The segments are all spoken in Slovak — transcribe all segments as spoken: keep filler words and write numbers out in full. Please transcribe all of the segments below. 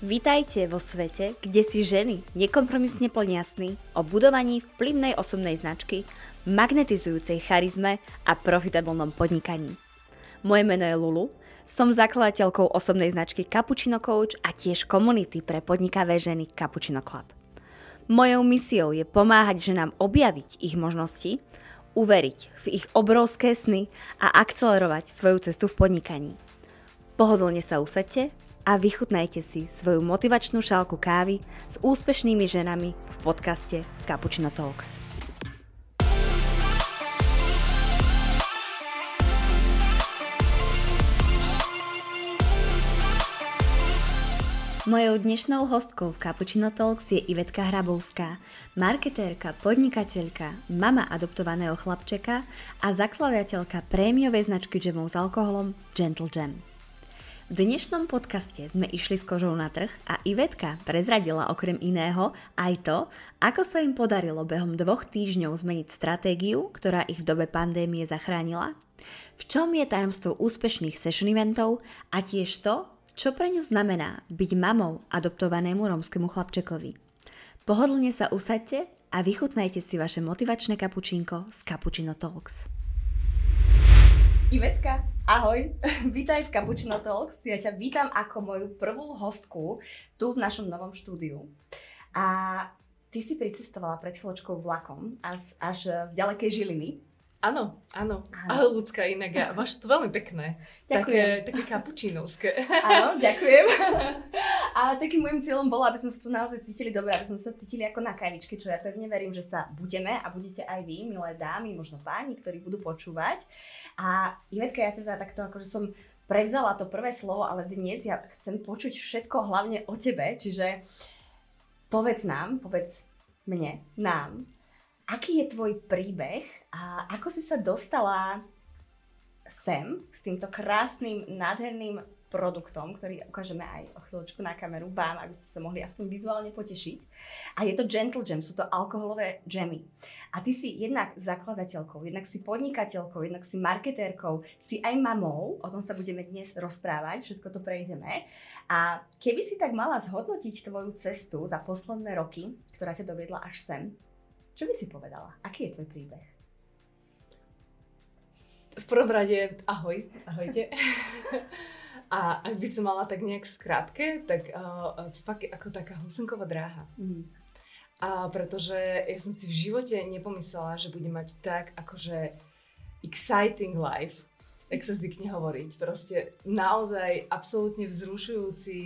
Vitajte vo svete, kde si ženy nekompromisne plniasni o budovaní vplyvnej osobnej značky, magnetizujúcej charizme a profitabilnom podnikaní. Moje meno je Lulu, som zakladateľkou osobnej značky Cappuccino Coach a tiež komunity pre podnikavé ženy Cappuccino Club. Mojou misiou je pomáhať ženám objaviť ich možnosti, uveriť v ich obrovské sny a akcelerovať svoju cestu v podnikaní. Pohodlne sa usaďte a vychutnajte si svoju motivačnú šálku kávy s úspešnými ženami v podcaste Cappuccino Talks. Mojou dnešnou hostkou v Cappuccino Talks je Ivetka Hrabovská, marketérka, podnikateľka, mama adoptovaného chlapčeka a zakladateľka prémiovej značky džemov s alkoholom Gentle Jam. V dnešnom podcaste sme išli s kožou na trh a Ivetka prezradila okrem iného aj to, ako sa im podarilo behom dvoch týždňov zmeniť stratégiu, ktorá ich v dobe pandémie zachránila, v čom je tajomstvo úspešných session eventov a tiež to, čo pre ňu znamená byť mamou adoptovanému rómskemu chlapčekovi. Pohodlne sa usaďte a vychutnajte si vaše motivačné kapučínko z Cappuccino Talks. Ivetka, ahoj, vítaj v Cappuccino Talks. Ja ťa vítam ako moju prvú hostku tu v našom novom štúdiu. A ty si pricestovala pred chvíľočkou vlakom až, až z ďalekej Žiliny. Áno, áno. Ahoj, ľudská, inak ja. Máš to veľmi pekné. Ďakujem. Také, také kapučinovské. Áno, ďakujem. A takým môjim cieľom bolo, aby sme sa tu naozaj cítili dobre, aby sme sa cítili ako na kavičke, čo ja pevne verím, že sa budeme a budete aj vy, milé dámy, možno páni, ktorí budú počúvať. A Ivetka, ja teda takto akože som prevzala to prvé slovo, ale dnes ja chcem počuť všetko hlavne o tebe, čiže povedz nám, povedz mne, nám, aký je tvoj príbeh a ako si sa dostala sem s týmto krásnym, nádherným produktom, ktorý ukážeme aj o chvíľočku na kameru, bám, aby ste sa mohli aspoň vizuálne potešiť. A je to Gentle Jam, sú to alkoholové džemy. A ty si jednak zakladateľkou, jednak si podnikateľkou, jednak si marketérkou, si aj mamou, o tom sa budeme dnes rozprávať, všetko to prejdeme. A keby si tak mala zhodnotiť tvoju cestu za posledné roky, ktorá ťa doviedla až sem, čo by si povedala? Aký je tvoj príbeh? V prvom rade, ahoj, ahojte. A ak by som mala tak nejak v skratke, tak uh, fakt ako taká husenková dráha. Mm. A pretože ja som si v živote nepomyslela, že budem mať tak akože exciting life, tak sa zvykne hovoriť. Proste naozaj absolútne vzrušujúci,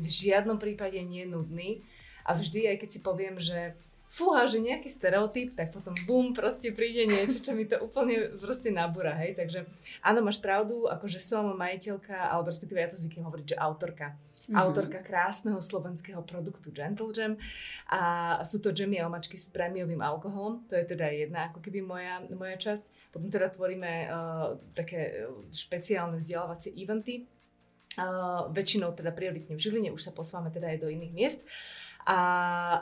v žiadnom prípade nie nudný. A vždy, aj keď si poviem, že fúha, že nejaký stereotyp, tak potom bum, proste príde niečo, čo mi to úplne proste nabúra, hej. Takže áno, máš pravdu, akože som majiteľka, alebo respektíve ja to zvyknem hovoriť, že autorka. Mm-hmm. Autorka krásneho slovenského produktu Gentle Jam. A sú to džemy a omačky s prémiovým alkoholom, to je teda jedna ako keby moja, moja časť. Potom teda tvoríme uh, také špeciálne vzdelávacie eventy. Uh, väčšinou teda prioritne v Žiline, už sa posúvame teda aj do iných miest. A,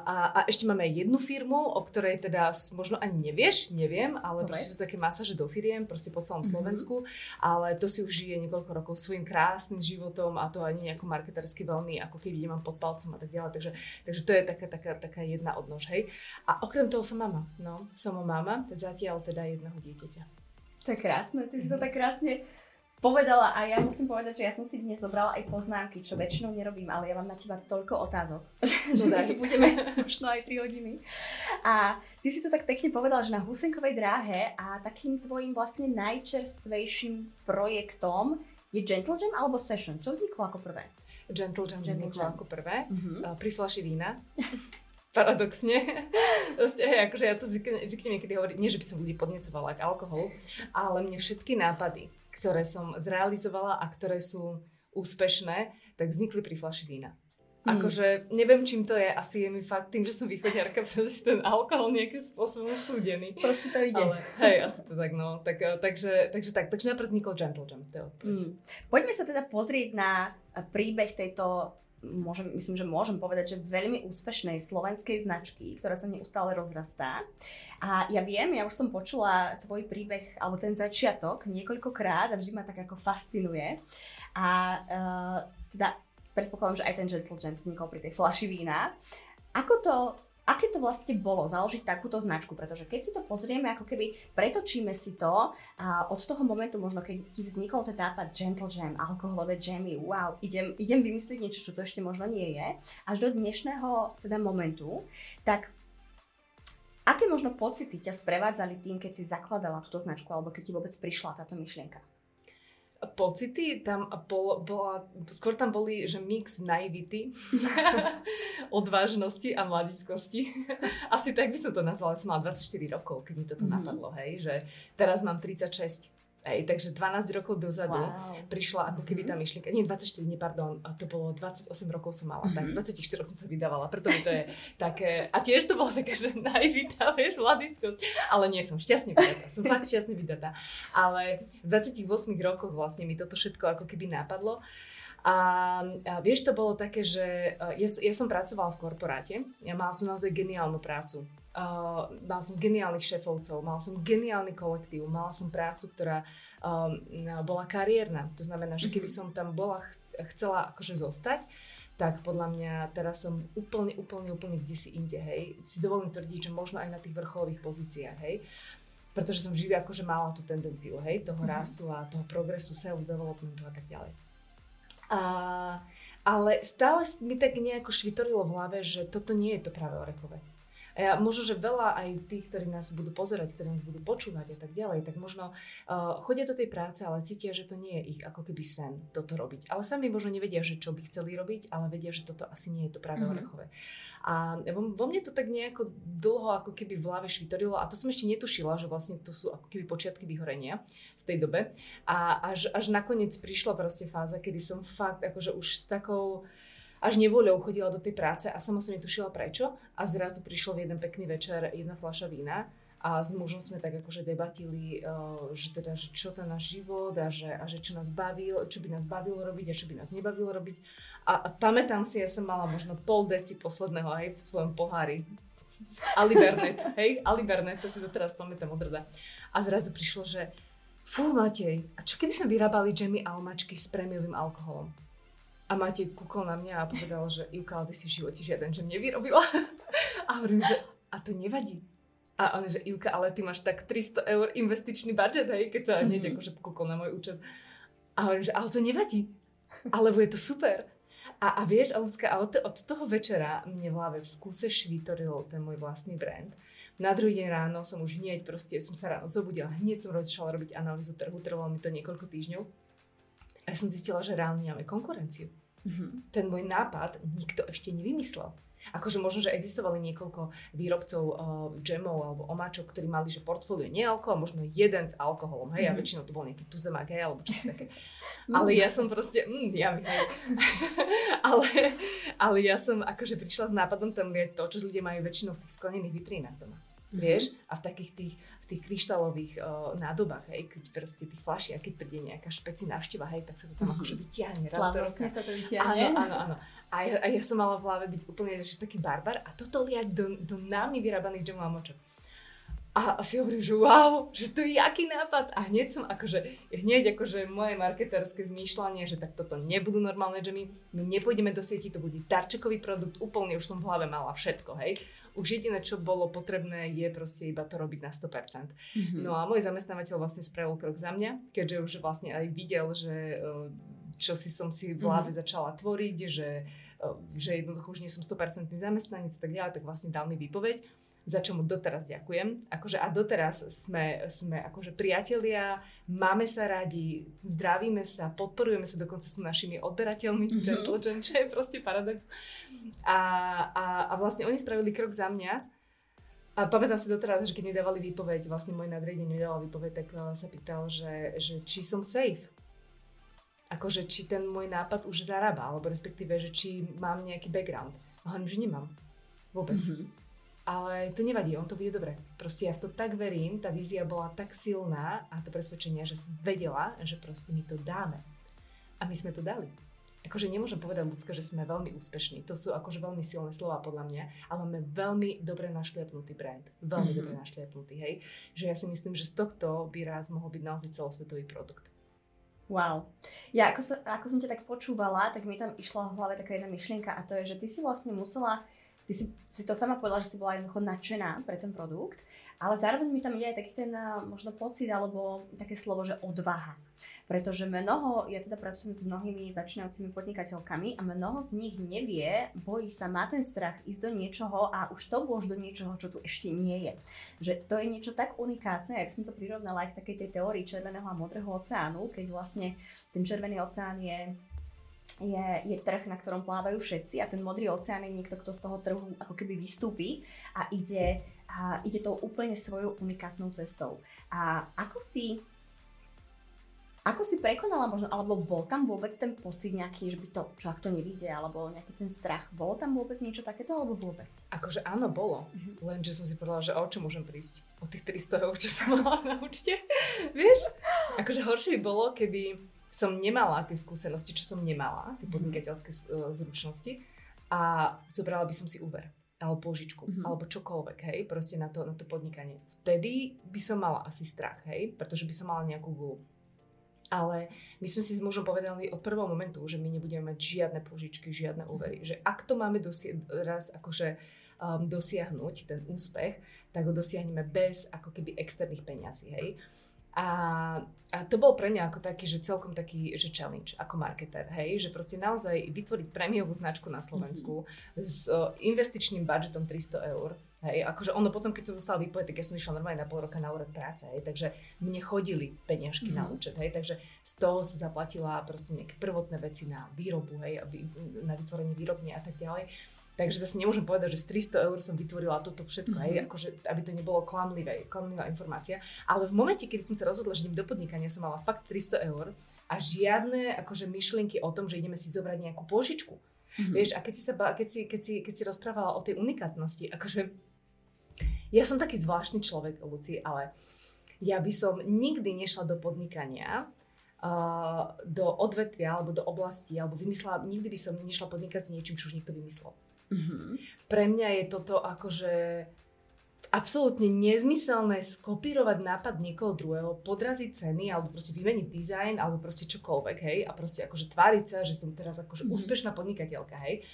a, a ešte máme jednu firmu, o ktorej teda možno ani nevieš, neviem, ale okay. Proste sú také masáže do firiem, proste po celom Slovensku, mm-hmm. Ale to si už žije niekoľko rokov svojím krásnym životom a to ani nejako marketersky veľmi, ako keď idem pod palcom a tak ďalej, takže, takže to je taká, taká, taká jedna odnož, hej. A okrem toho som mama, no, som mama, zatiaľ teda jedného dieťaťa. To je krásne, ty si to tak krásne povedala a ja musím povedať, že ja som si dnes zobrala aj poznámky, čo väčšinou nerobím, ale ja mám na teba toľko otázok, že my tu budeme možno aj tri hodiny. A ty si to tak pekne povedala, že na husenkovej dráhe a takým tvojim vlastne najčerstvejším projektom je Gentle Jam alebo Session. Čo vzniklo ako prvé? Gentle Jam vzniklo ako prvé, uh-huh. Pri fľaši vína. Paradoxne. Proste, hej, akože ja to zvyknem niekedy hovoriť, nie že by som ľudí podnecovala k alkoholu, ale mne všetky nápady, ktoré som zrealizovala a ktoré sú úspešné, tak vznikli pri fľaši vína. Akože neviem, čím to je, asi je mi fakt tým, že som východňarka, pretože ten alkohol nejakým spôsobom súdený. Proste to ide. Ale hej, asi to tak, no. Tak, takže, takže tak, takže najprv vznikol Gentle Jam, to je odpoveď. Mm. Poďme sa teda pozrieť na príbeh tejto, môžem, myslím, že môžem povedať, že veľmi úspešnej slovenskej značky, ktorá sa neustále rozrastá. A ja viem, ja už som počula tvoj príbeh, alebo ten začiatok niekoľkokrát a vždy ma tak ako fascinuje. A uh, teda predpokladám, že aj ten Gentle Jam vznikol pri tej fľaši vína. Ako to, aké to vlastne bolo založiť takúto značku? Pretože keď si to pozrieme, ako keby pretočíme si to a od toho momentu možno, keď ti vznikol ten nápad Gentle Jam, alkoholové džemy, wow, idem, idem vymyslieť niečo, čo to ešte možno nie je, až do dnešného teda momentu, tak aké možno pocity ťa sprevádzali tým, keď si zakladala túto značku alebo keď ti vôbec prišla táto myšlienka? Pocity tam bol, bola, skôr tam boli, že mix naivity, odvážnosti a mladickosti. Asi tak by som to nazvala, som mala dvadsaťštyri rokov, keď mi toto mm-hmm. napadlo, hej, že teraz mám tridsaťšesť, hej, takže dvanásť rokov dozadu wow. prišla ako keby tá myšlienka, nie dvadsaťštyri, nie, pardon, to bolo dvadsaťosem rokov som mala, mm-hmm. tak dvadsaťštyri som sa vydávala, preto mi to je také, a tiež to bolo také, že naivita, vieš, mladickosť, ale nie, som šťastne vydatá, som fakt šťastne vydatá, ale v dvadsaťosem rokoch vlastne mi toto všetko ako keby napadlo. A, a vieš, to bolo také, že ja, ja som pracovala v korporáte, ja mala som naozaj geniálnu prácu. Uh, mala som geniálnych šéfovcov, mala som geniálny kolektív, mala som prácu, ktorá um, bola kariérna. To znamená, že keby som tam bola, chcela akože zostať, tak podľa mňa teraz som úplne, úplne, úplne kdesi inde, hej. Si dovolím tvrdiť, že možno aj na tých vrcholových pozíciách, hej. Pretože som živý akože mala tú tendenciu, hej, toho mm-hmm. rastu a toho progresu, self-developmentu a tak ďalej. A, ale stále mi tak nejako švitorilo v hlave, že toto nie je to práve orekové. Ja, možno, že veľa aj tých, ktorí nás budú pozerať, ktorí nás budú počúvať a tak ďalej, tak možno uh, chodia do tej práce, ale cítia, že to nie je ich ako keby sen toto robiť. Ale sami možno nevedia, že čo by chceli robiť, ale vedia, že toto asi nie je to práve mm-hmm. orechové. A vo, vo mne to tak nejako dlho ako keby v hlave švitorilo a to som ešte netušila, že vlastne to sú ako keby počiatky vyhorenia v tej dobe. A až, až nakoniec prišla proste fáza, kedy som fakt akože už s takou až nevoľou chodila do tej práce a sama som netušila prečo a zrazu prišlo v jeden pekný večer jedna fľaša vína a s mužom sme tak akože debatili, že teda, že čo ten náš život a že, a že čo nás bavil, čo by nás bavilo robiť a čo by nás nebavilo robiť a, a pamätám si, ja som mala možno pol deci posledného aj v svojom pohári Ali Bernet, hej, Ali Bernet, to si to teraz pamätám od rada a zrazu prišlo, že fú Matej, a čo keby sme vyrábali džemy a omáčky s prémiovým alkoholom? A Matej kúkol na mňa a povedal, že Ivka, ale ty si v živote žiaden džem nevyrobila. A hovorím, že a to nevadí. A on, že Ivka, ale ty máš tak tristo eur investičný budget, hej, keď sa mm-hmm. hneď akože kúkol na môj účet. A hovorím, že ale to nevadí, alebo je to super. A, a vieš, Alicka, ale to, od toho večera mne v hlave v kúse švítoril ten môj vlastný brand. Na druhý deň ráno som už hneď, proste som sa ráno zobudila, hneď som začala robiť analýzu trhu, trvalo mi to niekoľko týždňov. A som zistila, že reálne máme konkurenciu. Mm-hmm. Ten môj nápad nikto ešte nevymyslel. Akože možno, že existovali niekoľko výrobcov uh, džemov alebo omáčok, ktorí mali, že portfólio nie alkohol, možno jeden s alkoholom, hej, mm-hmm. a väčšinou to bol nejaký tuzemák, hej, alebo čo si také. Mm-hmm. Ale ja som proste, mm, ja ale, ale ja som akože prišla s nápadom tam je to, čo ľudia majú väčšinou v tých sklenených vitrínach doma. Mm-hmm. Vieš? A v takých tých, v tých kryštálových uh, nádobách, hej, keď proste tých fľaší, a keď príde nejaká špeci návšteva, hej, tak sa to tam mm-hmm. akože vyťahne. Slavnostne sa to vyťahne. Áno, áno, áno. A ja, a ja som mala v hlave byť úplne že taký barbar a toto liať do, do námi vyrábaných džemov a močok. A si hovorím, že wow, že to je jaký nápad. A hneď som akože, hneď akože moje marketérske zmýšľanie, že tak toto nebudú normálne džemy, my nepôjdeme do sieti, to bude darčekový produkt, úplne už som v hlave mala všetko, hej. Už jediné, čo bolo potrebné, je proste iba to robiť na sto percent. Mm-hmm. No a môj zamestnávateľ vlastne spravil krok za mňa, keďže už vlastne aj videl, že čo si som si v hlave mm-hmm. začala tvoriť, že, že jednoducho už nie som sto percent zamestnanec a tak ďalej, tak vlastne dal mi výpoveď, za čo mu doteraz ďakujem. Akože a doteraz sme, sme akože priatelia, máme sa radi, zdravíme sa, podporujeme sa, dokonca sú našimi odberateľmi, mm-hmm. Gentle Jam, čo je proste paradox. A, a, a vlastne oni spravili krok za mňa. A pamätám si doteraz, že keď mi dávali výpoveď, vlastne môj nadriadený mi dával výpoveď, tak sa pýtal, že, že či som safe. Akože či ten môj nápad už zarába, alebo respektíve, že či mám nejaký background. A hovorím, že nemám. Vôbec. Mm-hmm. Ale to nevadí, on to bude dobre. Proste ja v to tak verím, tá vízia bola tak silná a to presvedčenie, že som vedela, že proste my to dáme. A my sme to dali. Akože nemôžem povedať ľudská, že sme veľmi úspešní. To sú akože veľmi silné slova podľa mňa, ale máme veľmi dobre našliapnutý brand. Veľmi mm-hmm. dobre našliapnutý, hej. Že ja si myslím, že z tohto by raz mohol byť naozaj celosvetový produkt. Wow. Ja ako, sa, ako som ťa tak počúvala, tak mi tam išla v hlave taká jedna myšlienka a to je, že ty si vlastne musela, ty si, si to sama povedala, že si bola jednoducho nadšená pre ten produkt, ale zároveň mi tam ide aj taký ten možno pocit alebo také slovo, že odvaha. Pretože mnoho, ja teda pracujem s mnohými začínajúcimi podnikateľkami a mnoho z nich nevie, bojí sa, má ten strach ísť do niečoho a už to bolo do niečoho, čo tu ešte nie je. Že to je niečo tak unikátne, ak som to prirovnala aj k takej tej teórii červeného a modrého oceánu, keď vlastne ten červený oceán je... Je, je trh, na ktorom plávajú všetci a ten modrý oceán je niekto, kto z toho trhu ako keby vystúpi a ide, a ide tou úplne svojou unikátnou cestou. A ako si, ako si prekonala možno, alebo bol tam vôbec ten pocit nejaký, že by to, čo ak to nevíde, alebo nejaký ten strach, bolo tam vôbec niečo takéto, alebo vôbec? Akože áno, bolo, mhm. Lenže som si povedala, že o čo môžem prísť? O tých tristo eur, čo som mala na účte? Vieš, akože horšie by bolo, keby... som nemala tie skúsenosti, čo som nemala, tie podnikateľské zručnosti a zobrala by som si úver, alebo požičku, mm-hmm. alebo čokoľvek, hej, proste na to, na to podnikanie. Vtedy by som mala asi strach, hej, pretože by som mala nejakú vôľu. Ale my sme si s mužom povedali od prvého momentu, že my nebudeme mať žiadne požičky, žiadne úvery, že ak to máme dosi- raz akože um, dosiahnuť, ten úspech, tak ho dosiahneme bez ako keby externých peňazí, hej. A, a to bol pre mňa ako taký, že celkom taký, že challenge ako marketer, hej, že proste naozaj vytvoriť prémiovú značku na Slovensku mm-hmm. s o, investičným budžetom tristo eur, hej, akože ono potom, keď som dostala výpoveď, tak ja som išla normálne na pol roka na úrad práce, hej, takže mne chodili peniažky mm-hmm. na účet, hej, takže z toho sa zaplatila proste nejaké prvotné veci na výrobu, hej, na vytvorenie výrobne a tak ďalej. Takže zase nemôžem povedať, že z tristo eur som vytvorila toto všetko, mm-hmm. hej, akože, aby to nebolo klamlivé, klamlivá informácia. Ale v momente, kedy som sa rozhodla, že idem do podnikania, som mala fakt tristo eur a žiadne akože myšlienky o tom, že ideme si zobrať nejakú pôžičku. Mm-hmm. Vieš, a keď si, sa, keď, si, keď, si, keď si rozprávala o tej unikátnosti, akože ja som taký zvláštny človek, Luci, ale ja by som nikdy nešla do podnikania, uh, do odvetvia alebo do oblasti, alebo vymyslela, nikdy by som nešla podnikať s niečím, čo už niekto vymyslel. Mm-hmm. Pre mňa je toto akože absolútne nezmyselné skopírovať nápad niekoho druhého, podraziť ceny alebo proste vymeniť dizajn alebo proste čokoľvek, hej, a proste akože tváriť sa, že som teraz akože mm-hmm. úspešná podnikateľka, hej.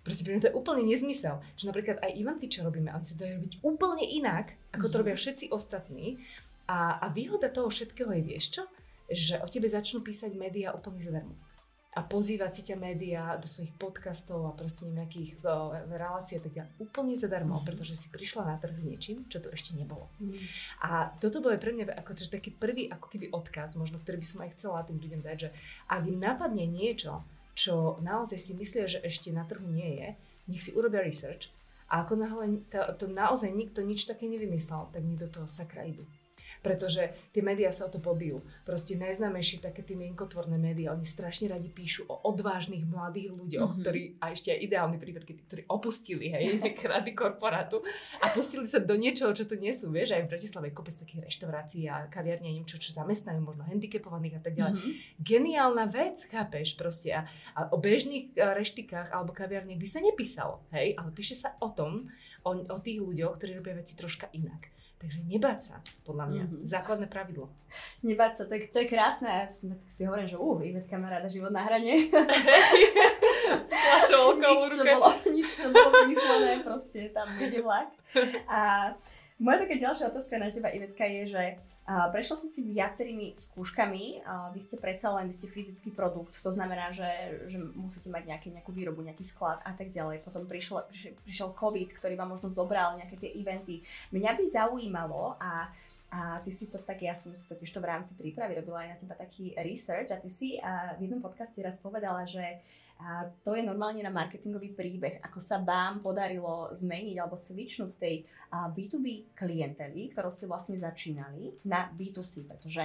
Proste pre mňa to je úplne nezmysel, že napríklad aj eventy, čo robíme, oni sa dajú robiť úplne inak, ako to robia všetci ostatní a, a výhoda toho všetkého je, vieš čo, že o tebe začnú písať médiá úplne zadarmo. A pozývať si ťa médiá do svojich podcastov a proste nejakých uh, relácií a tak ďalej úplne zadarmo, mm. pretože si prišla na trh s niečím, čo tu ešte nebolo. Mm. A toto bolo pre mňa ako, že taký prvý ako keby odkaz, možno, ktorý by som aj chcela tým ľuďom dať, že ak im napadne niečo, čo naozaj si myslia, že ešte na trhu nie je, nech si urobia research a ako náhle to, to naozaj nikto nič také nevymyslel, tak nie do toho sakra idú. Pretože tie médiá sa o to pobijú. Proste najznámejšie také tie mienkotvorné médiá, oni strašne radi píšu o odvážnych mladých ľuďoch, mm-hmm. ktorí, a ešte aj ideálny prípad, ktorí opustili, hej, nejaké rady korporátu a pustili sa do niečoho, čo tu nie sú, vieš, aj v Bratislave kopec takých reštaurácií a kaviarní, neviem čo, čo zamestnajú možno handicapovaných a tak ďalej. Mm-hmm. Geniálna vec, chápeš, proste a, a o bežných reštikách alebo kaviarniach by sa nepísalo, hej, ale píše sa o tom, o, o tých ľuďoch, ktorí robia veci troška inak. Takže nebáť sa, podľa mňa, mm-hmm. základné pravidlo. Nebáť sa, to je, to je krásne. Ja si hovorím, že uh, Ivetka má rada život na hrane. S vašou okolou ruke. Nič som bolo vymyslené, proste tam ide vlak. A moja taká ďalšia otázka na teba, Ivetka, je, že uh, prešla som si viacerými skúškami. Uh, vy ste predsa len, vy ste fyzický produkt, to znamená, že, že musíte mať nejaké, nejakú výrobu, nejaký sklad a tak ďalej. Potom prišiel, prišiel, prišiel COVID, ktorý vám možno zobral nejaké tie eventy. Mňa by zaujímalo a, a ty si to tak, ja som totiž to v rámci prípravy robila aj na teba taký research a ty si uh, v jednom podcaste raz povedala, že a to je normálne na marketingový príbeh, ako sa vám podarilo zmeniť alebo switchnúť z tej bé dva bé klientely, ktorou ste vlastne začínali, na bé dva cé, pretože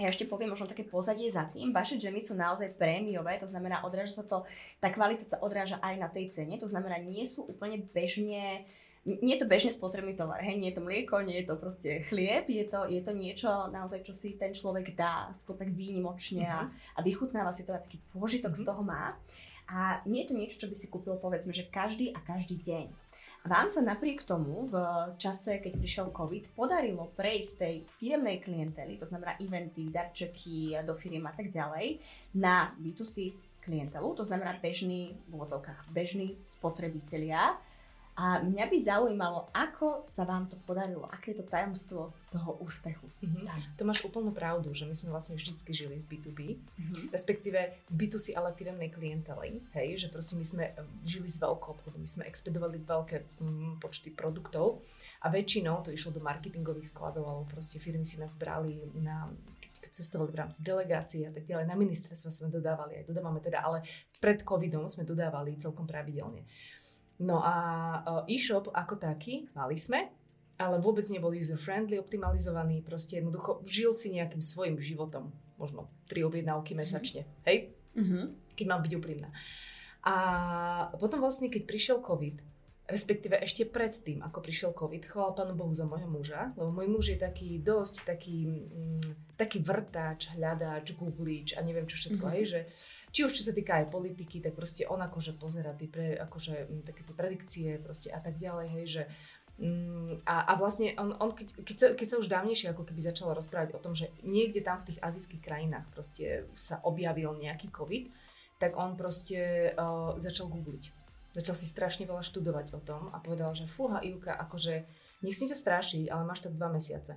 ja ešte poviem možno také pozadie za tým. Vaše džemy sú naozaj prémiové, to znamená, odráža sa to, tá kvalita sa odráža aj na tej cene, to znamená, nie sú úplne bežne, nie je to bežne spotrebný tovar, hej, nie je to mlieko, nie je to proste chlieb, je to, je to niečo naozaj, čo si ten človek dá skôr tak výnimočne a, a vychutnáva si to a taký pôžitok mm-hmm. z toho má. A nie je to niečo, čo by si kúpil, povedzme, že každý a každý deň. Vám sa napriek tomu v čase, keď prišiel COVID, podarilo prejsť tej firemnej klientely, to znamená eventy, darčeky do firiem a tak ďalej, na bé dva cé klientelu, to znamená bežný, v úvodzovkách bežní spotrebitelia. A mňa by zaujímalo, ako sa vám to podarilo, aké je to tajomstvo toho úspechu. Mm-hmm. To máš úplnú pravdu, že my sme vlastne vždycky žili z bé dva bé, mm-hmm. respektíve z bé dva cé, ale firemnej klientely, hej, že proste my sme žili z veľkého obchodu, my sme expedovali veľké mm, počty produktov a väčšinou to išlo do marketingových skladov, alebo proste firmy si nás brali na... cestovali v rámci delegácií a tak ďalej. Na ministerstvo sme dodávali, aj dodávame teda, ale pred covidom sme dodávali celkom pravidelne. No a e-shop ako taký mali sme, ale vôbec nebol user-friendly, optimalizovaný, proste jednoducho žil si nejakým svojim životom, možno tri objednávky mesačne, mm-hmm. hej? Mm-hmm. Keď mám byť úprimná. A potom vlastne, keď prišiel covid, respektíve ešte predtým, ako prišiel covid, chvála Pánu Bohu za môjho muža, lebo môj muž je taký dosť taký, mm, taký vrtač, hľadač, googlič a neviem čo všetko, mm-hmm. hej, že či už čo sa týka aj politiky, tak proste on akože pozerá tie pre, akože, také tie predikcie proste a tak ďalej, hej, že mm, a, a vlastne on, on keď, keď, keď sa už dávnejšie ako keby začalo rozprávať o tom, že niekde tam v tých azijských krajinách proste sa objavil nejaký covid, tak on proste uh, začal googliť. Začal si strašne veľa študovať o tom a povedal, že fúha Ivka, akože nechcem ťa strašiť, ale máš tak dva mesiace.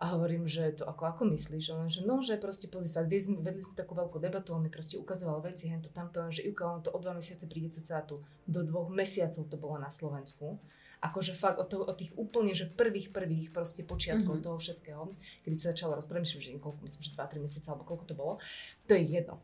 A hovorím, že to ako, ako myslíš? A on, že no, že proste pozri sa, vedli sme takú veľkú debatu, on mi proste ukazoval veci, hento tamto, že Ivka, on to o dva mesiace príde cca tu, do dvoch mesiacov to bolo na Slovensku. Akože fakt od, toho, od tých úplne, že prvých, prvých proste počiatkov mm-hmm. toho všetkého, kedy sa začalo rozprávať, myslím, že niekoľko, myslím, že dva tri mesiace, alebo koľko to bolo, to je jedno.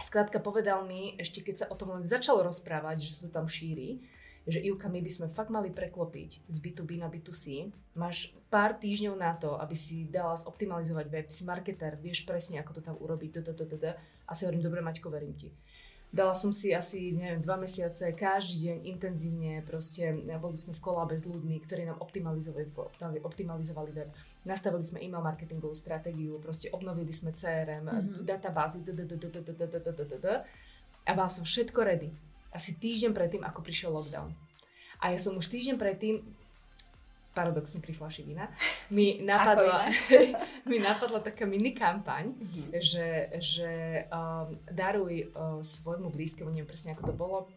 Skrátka povedal mi, ešte keď sa o tom len začalo rozprávať, že sa to tam šíri, že Ivka, my by sme fakt mali preklopiť z bé dva bé na bé dva cé. Máš pár týždňov na to, aby si dala zoptimalizovať web, si marketer, vieš presne, ako to tam urobiť, dadadadada. A si hovorím, dobre Maťko, verím ti. Dala som si asi, neviem, dva mesiace, každý deň intenzívne, proste boli sme v kolábe s ľuďmi, ktorí nám optimalizovali, optimalizovali web. Nastavili sme e-mail marketingovú stratégiu, proste obnovili sme cé er em, mm-hmm. databázy, a mal som všetko ready. Asi týždeň predtým, ako prišiel lockdown. A ja som už týždeň predtým, paradoxne pri fľaši vína, mi napadla, mi napadla taká mini kampaň, mm-hmm. že, že um, daruj uh, svojmu blízkemu, neviem presne ako to bolo,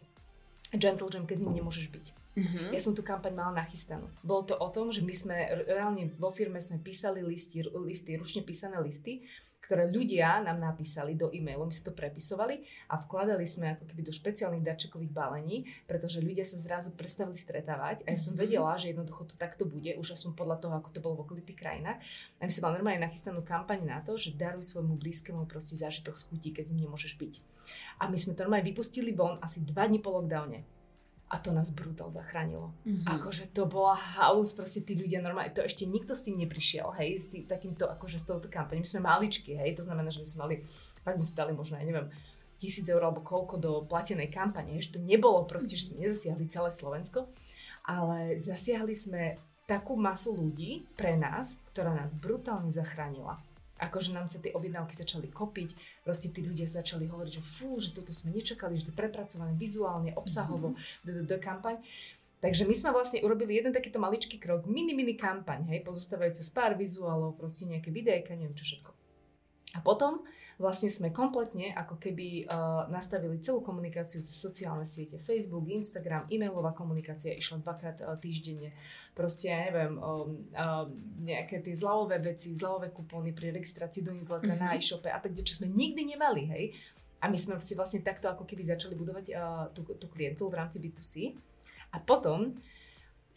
Gentle Jam, keď s ním nemôžeš byť. Mm-hmm. Ja som tú kampaň mala nachystanú. Bolo to o tom, že my sme reálne vo firme sme písali listy, listy, ručne písané listy, ktoré ľudia nám napísali do e-mailu, my si to prepisovali a vkladali sme ako keby do špeciálnych darčekových balení, pretože ľudia sa zrazu prestali stretávať a ja som vedela, že jednoducho to takto bude, už som podľa toho, ako to bolo v okolitých krajinách. A my som mala normálne nachystanú kampaň na to, že daruj svojmu blízkemu proste zážitok z chutí, keď s ním nemôžeš byť. A my sme to normálne vypustili von asi dva dni po lockdowne. A to nás brutál zachránilo. Mm-hmm. Akože to bola haus, proste tí ľudia normálne, to ešte nikto s tým neprišiel, hej, s tým, takýmto, akože s touto kampaňou. My sme maličky, hej, to znamená, že my sme mali, fakt my sme dali možno, ja neviem, tisíc eur alebo koľko do platenej kampane, že to nebolo proste, že sme nezasiahli celé Slovensko, ale zasiahli sme takú masu ľudí pre nás, ktorá nás brutálne zachránila. Akože nám sa tie objednávky začali kopiť, proste tí ľudia začali hovoriť, že fú, že toto sme nečakali, že to je prepracované vizuálne, obsahovo, mm-hmm. do kampaň. Takže my sme vlastne urobili jeden takýto maličký krok, mini, mini kampaň, hej, pozostávajúce z pár vizuálov, proste nejaké videjka, neviem čo všetko. A potom vlastne sme kompletne ako keby uh, nastavili celú komunikáciu cez sociálne siete, Facebook, Instagram, e-mailová komunikácia išla dvakrát uh, týždenne. Proste, ja neviem, um, um, nejaké tie zľavové veci, zľavové kupóny pri registrácii do newslettera mm-hmm. na e-shope a tak, čo sme nikdy nemali, hej. A my sme si vlastne takto ako keby začali budovať uh, tú, tú klientelu v rámci bé dva cé. A potom,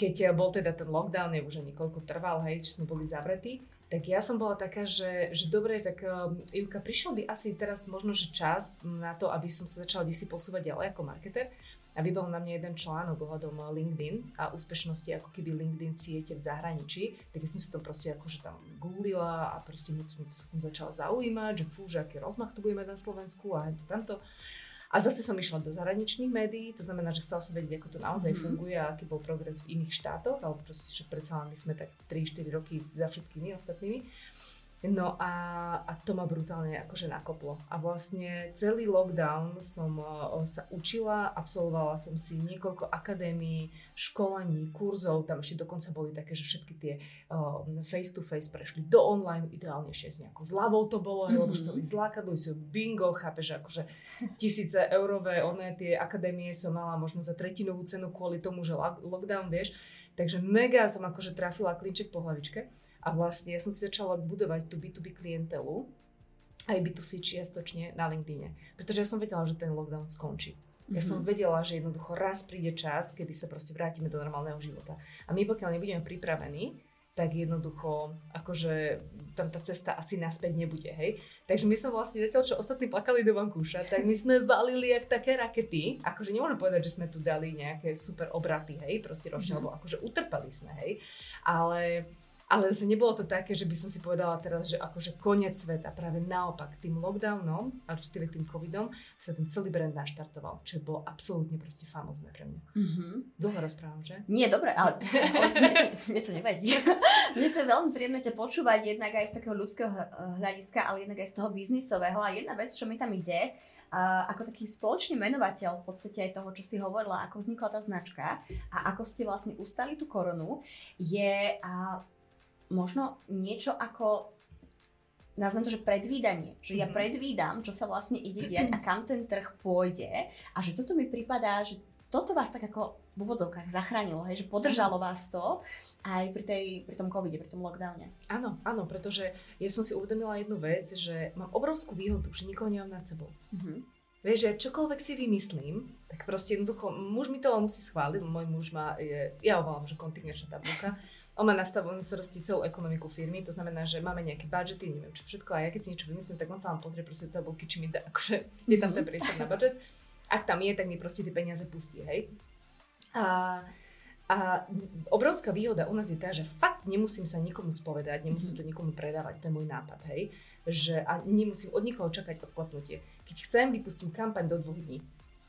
keď bol teda ten lockdown, je už niekoľko trval, hej, že sme boli zavretí, tak ja som bola taká, že, že dobre, tak um, Ivka, prišiel by asi teraz možno, že čas na to, aby som sa začala kdesi posúvať ďalej ako marketer. A vybol na mňa jeden článok ohľadom LinkedIn a úspešnosti ako keby LinkedIn siete v zahraničí. Tak som si to proste akože tam googlila a proste mi to začala zaujímať, že fú, že aký rozmach tu bude mať na Slovensku a hento tamto. A zase som išla do zahraničných médií, to znamená, že chcela som vedieť, ako to naozaj mm-hmm. funguje a aký bol progres v iných štátoch, alebo proste, že predsa my sme tak tri štyri roky za všetkými ostatnými. No a, a to ma brutálne akože nakoplo. A vlastne celý lockdown som sa učila, absolvovala som si niekoľko akadémií, školení, kurzov, tam ešte dokonca boli také, že všetky tie face to face prešli do online, ideálne ešte s nejakou zľavou to bolo, mm-hmm. lebo chceli zlákadlo, sú bingo, chápeš, akože tisíce eurové, oné tie akadémie som mala možno za tretinovú cenu kvôli tomu, že lockdown, vieš. Takže mega som akože trafila klinček po hlavičke a vlastne ja som si začala budovať tú bé dva bé klientelu aj bé dva cé čiastočne na LinkedIne, pretože ja som vedela, že ten lockdown skončí. Ja mm-hmm. som vedela, že jednoducho raz príde čas, kedy sa proste vrátime do normálneho života. A my pokiaľ nebudeme pripravení, tak jednoducho, akože tam tá cesta asi naspäť nebude, hej. Takže my sme vlastne, zatiaľ čo ostatní plakali do vankúša, tak my sme valili jak také rakety. Akože nemôžem povedať, že sme tu dali nejaké super obraty, hej, proste ročne, mm-hmm. lebo akože utrpeli sme, hej. Ale, ale zase nebolo to také, že by som si povedala teraz, že akože koniec sveta. Práve naopak, tým lockdownom, ale tým, tým covidom, sa ten celý brand naštartoval, čo bolo absolútne proste famózne pre mňa. Mm-hmm. Dlho rozprávam, že? Nie, dobre, ale... Mne to nevadí. Mne to je veľmi príjemné ťa počúvať jednak aj z takého ľudského hľadiska, ale jednak aj z toho biznisového. A jedna vec, čo mi tam ide, ako taký spoločný menovateľ v podstate aj toho, čo si hovorila, ako vznikla tá značka a ako ste vlastne ustali tú koronu, je a, možno niečo ako, nazvem to, že predvídanie. Čiže mm-hmm. ja predvídam, čo sa vlastne ide diať a kam ten trh pôjde. A že toto mi pripadá, že toto vás tak ako v úvodzovkách zachránilo, hej, že podržalo vás to aj pri, tej, pri tom covide, pri tom lockdowne. Áno, áno, pretože ja som si uvedomila jednu vec, že mám obrovskú výhodu, že nikoho nemám nad sebou. Mm-hmm. Vieš, že čokoľvek si vymyslím, tak proste jednoducho, muž mi to musí schváliť, môj muž má, je, ja ho volám, že kontingenčná tabulka, on má nastavenú starosti celú ekonomiku firmy, to znamená, že máme nejaké budžety, neviem čo všetko, a ja keď si niečo vymyslím, tak on sa vám pozrie proste do tabulky, či mi dá, akože je tam ten priestor na budžet. Ak tam je, tak mi proste tie peniaze pustí, hej. A, a obrovská výhoda u nás je tá, že fakt nemusím sa nikomu spovedať, nemusím to nikomu predávať, to je môj nápad, hej. Že, a nemusím od nikoho čakať odklapnutie. Keď chcem, vypustím kampaň do dvoch dní.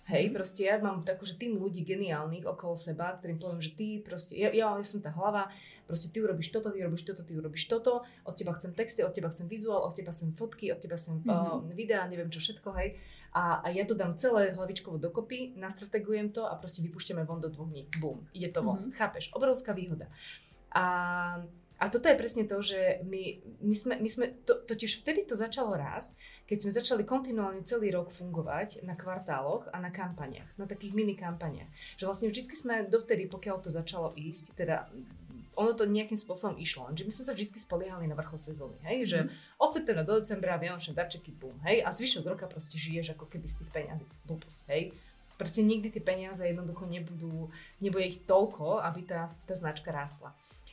Hej, proste ja mám takú, že tým ľudí geniálnych okolo seba, ktorým poviem, že ty proste, ja, ja som tá hlava, proste ty urobíš toto, ty urobíš toto, ty urobíš toto, od teba chcem texty, od teba chcem vizuál, od teba chcem fotky, od teba chcem mm-hmm. uh, videá, neviem čo všetko, hej. A, a ja to dám celé hlavičkovo dokopy, nastrategujem to a proste vypúšťame von do dvoch dní. Bum, ide to von. Mm-hmm. Chápeš? Obrovská výhoda. A, a toto je presne to, že my, my sme, my sme to, totiž vtedy to začalo rásť, keď sme začali kontinuálne celý rok fungovať na kvartáloch a na kampaniach, na takých mini kampaniach. Že vlastne vždy sme dovtedy, pokiaľ to začalo ísť, teda ono to nejakým spôsobom išlo, lenže my sme sa vždy spoliehali na vrchol sezóny, hej, že mm. od septembra do decembra vianočné darčeky, bum, hej, a zvyšok roka proste žiješ ako keby z tých peňazí, blbosť, hej. Proste nikdy tie peniaze jednoducho nebudú, nebude ich toľko, aby tá, tá značka rástla.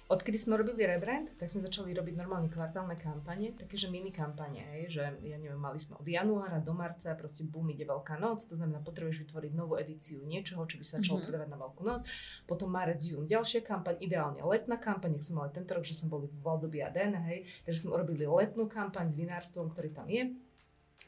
Odkedy sme robili rebrand, tak sme začali robiť normálne kvartálne kampane, takéže mini kampane, hej, že ja neviem, mali sme od januára do marca, proste boom, ide Veľká noc, to znamená, potrebuješ vytvoriť novú edíciu niečoho, čo by sa začalo mm-hmm. predávať na Veľkú noc, potom marec, jún, ďalšia kampaň, ideálne letná kampaň, nech som mali tento rok, že som boli v Valdobi a Den, hej, takže sme urobili letnú kampaň s vinárstvom, ktorý tam je.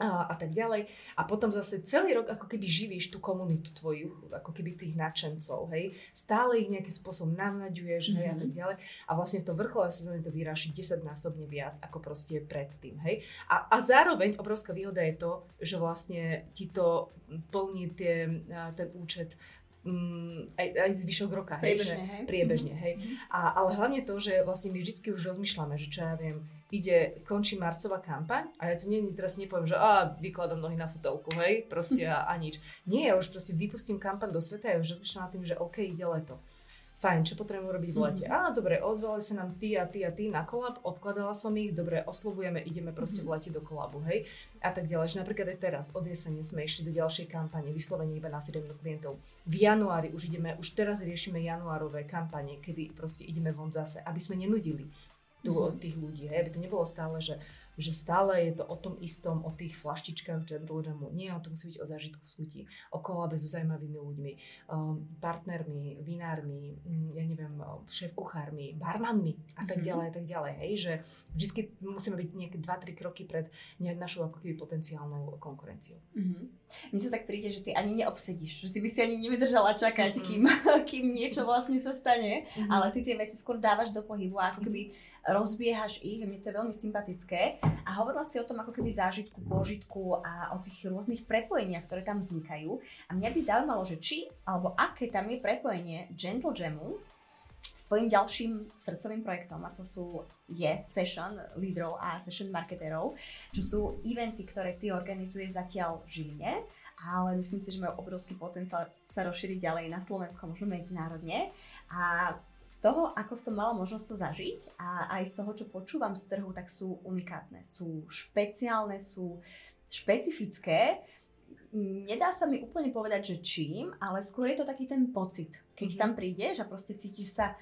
A, a tak ďalej. A potom zase celý rok ako keby živíš tú komunitu tvoju, ako keby tých nadšencov, hej. Stále ich nejakým spôsobom navnaďuješ, hej, mm-hmm. a tak ďalej. A vlastne v tom vrchole sezóny to vyráši desaťnásobne viac ako proste predtým, hej. A, a zároveň obrovská výhoda je to, že vlastne ti to plní tie, ten účet Mm, aj, aj zvyšok roka, hej, priebežne, že, hej. Priebežne, hej. Mm-hmm. A, ale hlavne to, že vlastne my vždycky už rozmýšľame, že čo ja viem, ide, končí marcová kampaň a ja to nie, teraz nepoviem, že á, vykladám nohy na fotelku, hej, proste a, a nič. Nie, ja už proste vypustím kampaň do sveta a ja už rozmýšľam nad tým, že OK, ide leto. Fajn, čo potrebujem urobiť v lete? Mm-hmm. Á, dobre, ozvali sa nám ty a ty a ty na kolab, odkladala som ich, dobre, oslovujeme, ideme proste mm-hmm. v lete do kolabu, hej, a tak ďalej. Že napríklad aj teraz, od jesene sme išli do ďalšej kampane, vyslovene iba na firemnú klientov. V januári už ideme, už teraz riešime januárové kampane, kedy proste ideme von zase, aby sme nenudili tu, mm-hmm. tých ľudí, hej, aby to nebolo stále, že, že stále je to o tom istom, o tých flaštičkách Gentle Jamu. Nie, o tom musí byť o zážitku v skuti, o kolabe so zaujímavými ľuďmi, um, partnermi, vinármi, um, ja neviem, šéf-kuchármi, barmanmi a tak ďalej, a tak ďalej, hej, že vždycky musíme byť nejaké dva tri kroky pred našou ako keby potenciálnou konkurenciou. Mm-hmm. Mne to tak príde, že ty ani neobsedíš, že ty by si ani nevydržala čakať, mm-hmm. kým, kým niečo vlastne sa stane, mm-hmm. ale ty tie veci skôr dávaš do pohybu, ako keby rozbiehaš ich, mne to je veľmi sympatické. A hovorila si o tom ako keby zážitku, pôžitku a o tých rôznych prepojeniach, ktoré tam vznikajú. A mňa by zaujímalo, že či alebo aké tam je prepojenie Gentle Jamu s tvojim ďalším srdcovým projektom, a to sú je session lídrov a session marketérov, čo sú eventy, ktoré ty organizuješ zatiaľ v Žiline, ale myslím si, že majú obrovský potenciál sa rozšíriť ďalej na Slovensko, možno medzinárodne. A z toho, ako som mala možnosť to zažiť a aj z toho, čo počúvam z trhu, tak sú unikátne, sú špeciálne, sú špecifické. Nedá sa mi úplne povedať, že čím, ale skôr je to taký ten pocit, keď mm-hmm. tam prídeš a proste cítiš sa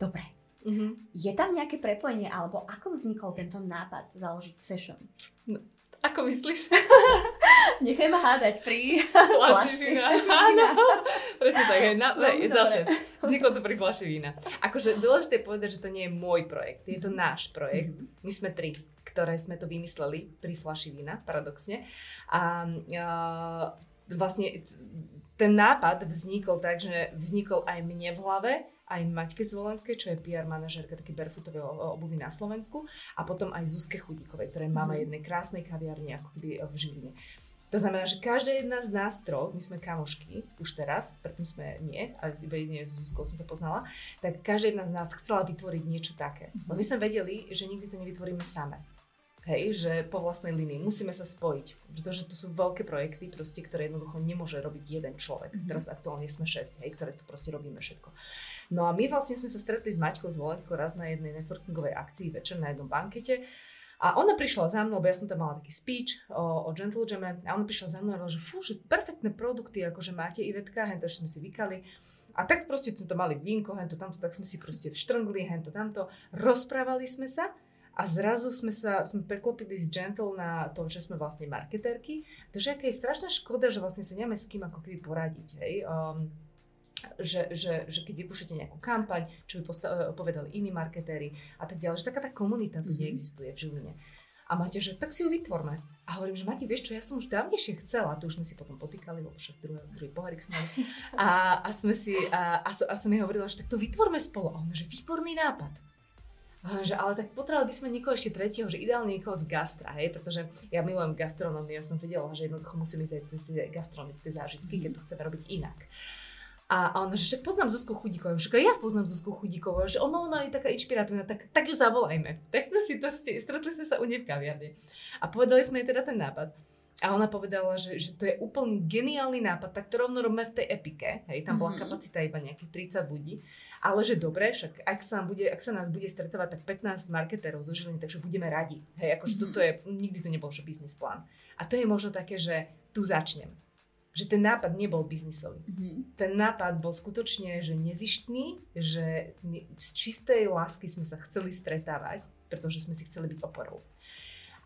dobre. Mm-hmm. Je tam nejaké prepojenie, alebo ako vznikol tento nápad založiť session? No, ako myslíš? Nechaj ma hádať pri fľaši vína. Áno, presne tak. Na, no, ne, zase, vzniklo to pri fľaši vína. Akože dôležité je povedať, že to nie je môj projekt, je to náš projekt. My sme tri, ktoré sme to vymysleli pri fľaši vína, paradoxne. A, a vlastne ten nápad vznikol tak, že vznikol aj mne v hlave, aj Maťke Zvolenskej, čo je pé er manažérka také barefootového obuvy na Slovensku, a potom aj Zuzke Chudíkovej, ktorá je mama jednej krásnej kaviarne ako keby v Žiline. To znamená, že každá jedna z nás troch, my sme kamošky už teraz, predtým sme nie, ale iba jedine s Zuzkou som sa poznala, tak každá jedna z nás chcela vytvoriť niečo také. Mm-hmm. My sme vedeli, že nikdy to nevytvoríme same. Hej, že po vlastnej línii musíme sa spojiť, pretože to sú veľké projekty, proste, ktoré jednoducho nemôže robiť jeden človek. Mm-hmm. Teraz aktuálne sme šesť, hej, ktoré to proste robíme všetko. No a my vlastne sme sa stretli s Maťkou Zvolenskou raz na jednej networkingovej akcii večer na jednom bankete. A ona prišla za mnou, bo ja som tam mala taký speech o, o Gentle Jame, a ona prišla za mnou a hovorila, že fú, že perfektné produkty, akože máte, Ivetka, hento ešte sme si vykali. A tak proste sme to mali vínko, hento tamto, tak sme si proste vštrngli, hento tamto. Rozprávali sme sa a zrazu sme sa sme preklopili z Gentle na to, že sme vlastne marketérky. Takže aká je strašná škoda, že vlastne sa nemáme s kým ako keby poradiť, hej. Um, Že, že, že keď vypúšťate nejakú kampaň, čo by posta- povedali iní marketéri a tak ďalej, že taká tá komunita tu neexistuje v Žiline. A Matej, že tak si ju vytvorme. A hovorím, že Matej, vieš čo, ja som už dávnejšie chcela, to už sme si potom potýkali, lebo však druhý, druhý pohárik sme mali. A, a, sme si, a, a, a som jej hovorila, že tak to vytvorme spolu. A ona, že výborný nápad. Že, ale tak potrebovali by sme niekoho ešte tretieho, že ideálne niekoho z gastra, hej, pretože ja milujem gastronómiu, ja som vedela, že jednoducho musíme ísť aj gastronomické zážitky, keď to chceme robiť inak. A ona, že však poznám Zuzku Chudíkovú, však ja poznám Zuzku Chudíkovú, že ona, ona je taká inšpiratívna, tak, tak ju zavolajme. Tak sme si to, stretli sme sa u nej v kaviarni. A povedali sme jej teda ten nápad. A ona povedala, že, že to je úplne geniálny nápad, tak to rovno robíme v tej epike, hej, tam bola mm-hmm. kapacita iba nejakých tridsať ľudí, ale že dobre, však ak sa, bude, ak sa nás bude stretovať tak pätnásť marketérov zo Žiliny, takže budeme radi, hej, akože mm-hmm. toto je, nikdy to nebol, že business plán. A to je možno také, že tu začnem. Že ten nápad nebol biznisový. Mm-hmm. Ten nápad bol skutočne, že nezištný, že z čistej lásky sme sa chceli stretávať, pretože sme si chceli byť oporou.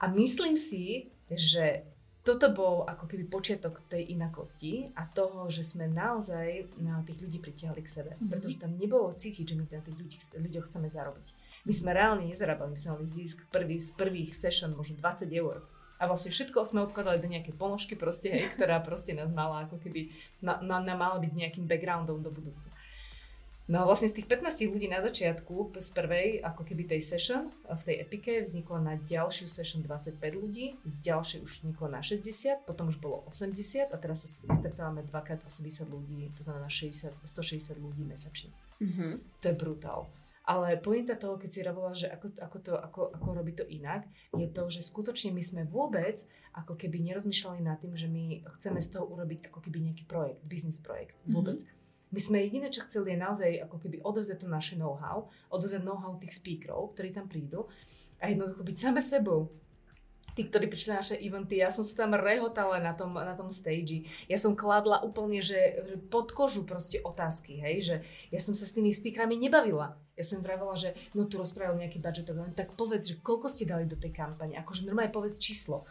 A myslím si, že toto bol ako keby počiatok tej inakosti a toho, že sme naozaj na tých ľudí pritiahli k sebe, mm-hmm. pretože tam nebolo cítiť, že my na tých ľudí, ľuďoch chceme zarobiť. My sme reálne nezarábali, my sme mali zisk prvý, z prvých session možno dvadsať eur. A vlastne všetko sme odkladali do nejakej ponožky proste, hej, ktorá proste nás mala ako keby, na, na, na mala byť nejakým backgroundom do budúcna. No a vlastne z tých pätnástich ľudí na začiatku, z prvej ako keby tej session v tej epike, vzniklo na ďalšiu session dvadsaťpäť ľudí, z ďalšej už vzniklo na šesťdesiat, potom už bolo osemdesiat a teraz sa stretávame dvakrát osemdesiat ľudí, to znamená šesťdesiat, stošesťdesiat ľudí mesačne. Mm-hmm. To je brutál. Ale pointa toho, keď si hovorila, že ako, ako, to, ako, ako robiť to inak, je to, že skutočne my sme vôbec ako keby nerozmýšľali nad tým, že my chceme z toho urobiť ako keby nejaký projekt, business projekt vôbec. Mm-hmm. My sme jediné, čo chceli, je naozaj ako keby odovzdať to naše know-how, odovzdať know-how tých speakerov, ktorí tam prídu a jednoducho byť same sebou. Tí, ktorí prišli na naše eventy, ja som sa tam rehotala na tom, na tom stage. Ja som kladla úplne, že pod kožu proste otázky, hej, že ja som sa s tými speakerami nebavila. Ja som vravela, že no tu rozprávali nejaký budžetok, tak povedz, že koľko ste dali do tej kampane, akože normálne povedz číslo.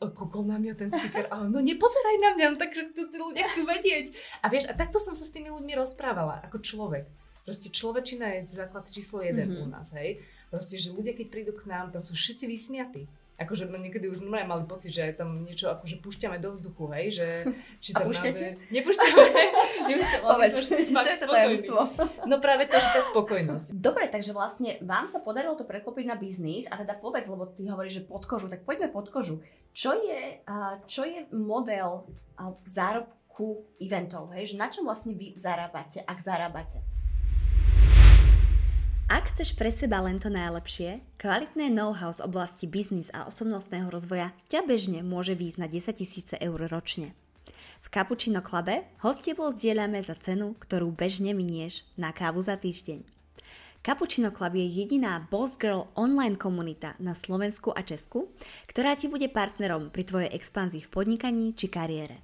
Kúkol na mňa ten speaker, ale no nepozeraj na mňa, takže to tí ľudia chcú vedieť. A vieš, a takto som sa s tými ľuďmi rozprávala, ako človek. Proste človečina je základ číslo jeden mm-hmm. u nás, hej. Proste, že ľudia, keď prídu k nám, tam sú všetci vysmiatí. Akože niekedy už normálne mali pocit, že tam niečo akože púšťame do vzduchu, hej, že... Či tam a púšťate? Máme... Nepúšťame, Povedz, čo tajomstvo. No práve to, že tá spokojnosť. Dobre, takže vlastne vám sa podarilo to preklopiť na biznis a teda povedz, lebo ty hovoríš, že pod kožu, tak poďme pod kožu. Čo je, čo je model zárobku eventov? Hej? Že na čom vlastne vy zarábate, ak zarábate? Ak chceš pre seba len to najlepšie, kvalitné know-how z oblasti biznis a osobnostného rozvoja ťa bežne môže výjsť na desaťtisíc eur ročne. V Cappuccino Clube hostievo zdieľame za cenu, ktorú bežne minieš na kávu za týždeň. Cappuccino Club je jediná Boss Girl online komunita na Slovensku a Česku, ktorá ti bude partnerom pri tvojej expanzii v podnikaní či kariére.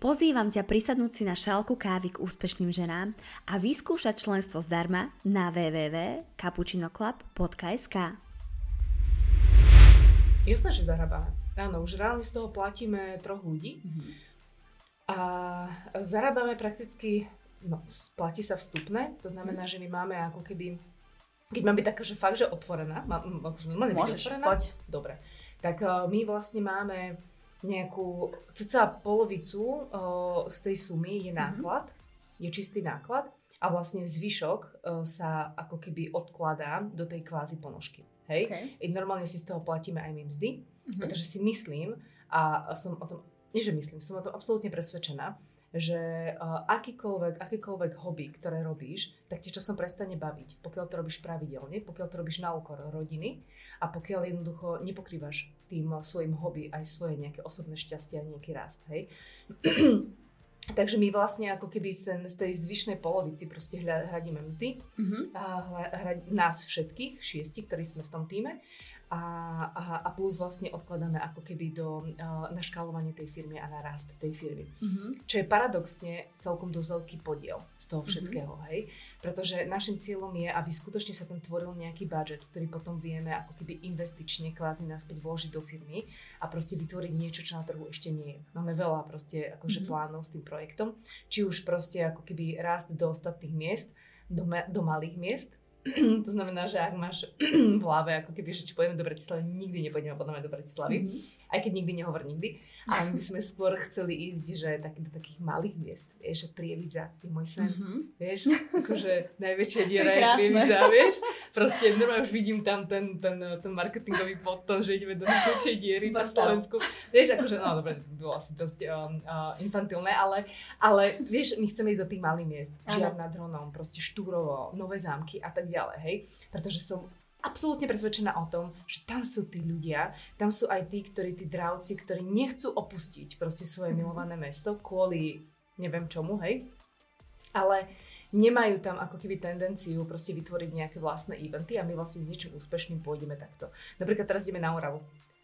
Pozývam ťa prisadnúť si na šálku kávy k úspešným ženám a vyskúšať členstvo zdarma na w w w bodka cappuccinoclub bodka s k. Jasné, že zarábame. Áno, už reálne z toho platíme troch ľudí. Mm-hmm. A zarábame prakticky, no, platí sa vstupné, to znamená, mm-hmm. že my máme ako keby, keď mám byť taká, že fakt, že otvorená, má, akože normálne byť otvorená. Poď. Dobre, tak my vlastne máme nejakú, cca polovicu o, z tej sumy je náklad, mm-hmm. je čistý náklad a vlastne zvyšok o, sa ako keby odkladá do tej kvázi ponožky, hej? Okay. Normálne si z toho platíme aj my mzdy, mm-hmm. pretože si myslím a som o tom, nie že myslím, som o tom absolútne presvedčená, že uh, akýkoľvek, akýkoľvek hobby, ktoré robíš, tak tie časom prestane baviť, pokiaľ to robíš pravidelne, pokiaľ to robíš na úkor rodiny a pokiaľ jednoducho nepokrývaš tým uh, svojim hobby aj svoje nejaké osobné šťastie a nejaký rast, hej. Takže my vlastne ako keby sen, z tej zvyšnej polovici proste hradíme mzdy, mm-hmm. a hla, hra, nás všetkých, šiesti, ktorí sme v tom týme, a, a, a plus vlastne odkladáme ako keby do, a, na škálovanie tej firmy a na rast tej firmy. Mm-hmm. Čo je paradoxne celkom dosť veľký podiel z toho všetkého, mm-hmm. hej? Pretože našim cieľom je, aby skutočne sa tam tvoril nejaký budžet, ktorý potom vieme ako keby investične kvázi naspäť vložiť do firmy a proste vytvoriť niečo, čo na trhu ešte nie je. Máme veľa proste akože mm-hmm. plánov s tým projektom, či už proste ako keby rast do ostatných miest, do, ma- do malých miest. To znamená, že ak máš v hlave, ako keby, že či pôjdeme do Bratislavy, nikdy nepôjdeme podľa mňa do Bratislavy, mm-hmm. aj keď nikdy nehovor nikdy. A my sme skôr chceli ísť, že tak, do takých malých miest, vieš, že Prievidza je môj sen, mm-hmm. vieš, akože najväčšia diera je Prievidza, vieš. Proste normálne už vidím tam ten, ten, ten marketingový podton, že ideme do najväčšej diery na Slovensku. Vieš, akože, no dobre, bolo asi dosť um, uh, infantilné, ale, ale vieš, my chceme ísť do tých malých miest. Žiar nad Hronom, proste Štúrovo, Nové Zámky a tak ďalej, hej, pretože som absolútne presvedčená o tom, že tam sú tí ľudia, tam sú aj tí, ktorí, tí dravci, ktorí nechcú opustiť proste svoje milované mesto kvôli neviem čomu, hej, ale nemajú tam ako keby tendenciu proste vytvoriť nejaké vlastné eventy a my vlastne s niečím úspešným pôjdeme takto. Napríklad teraz ideme na Oravu.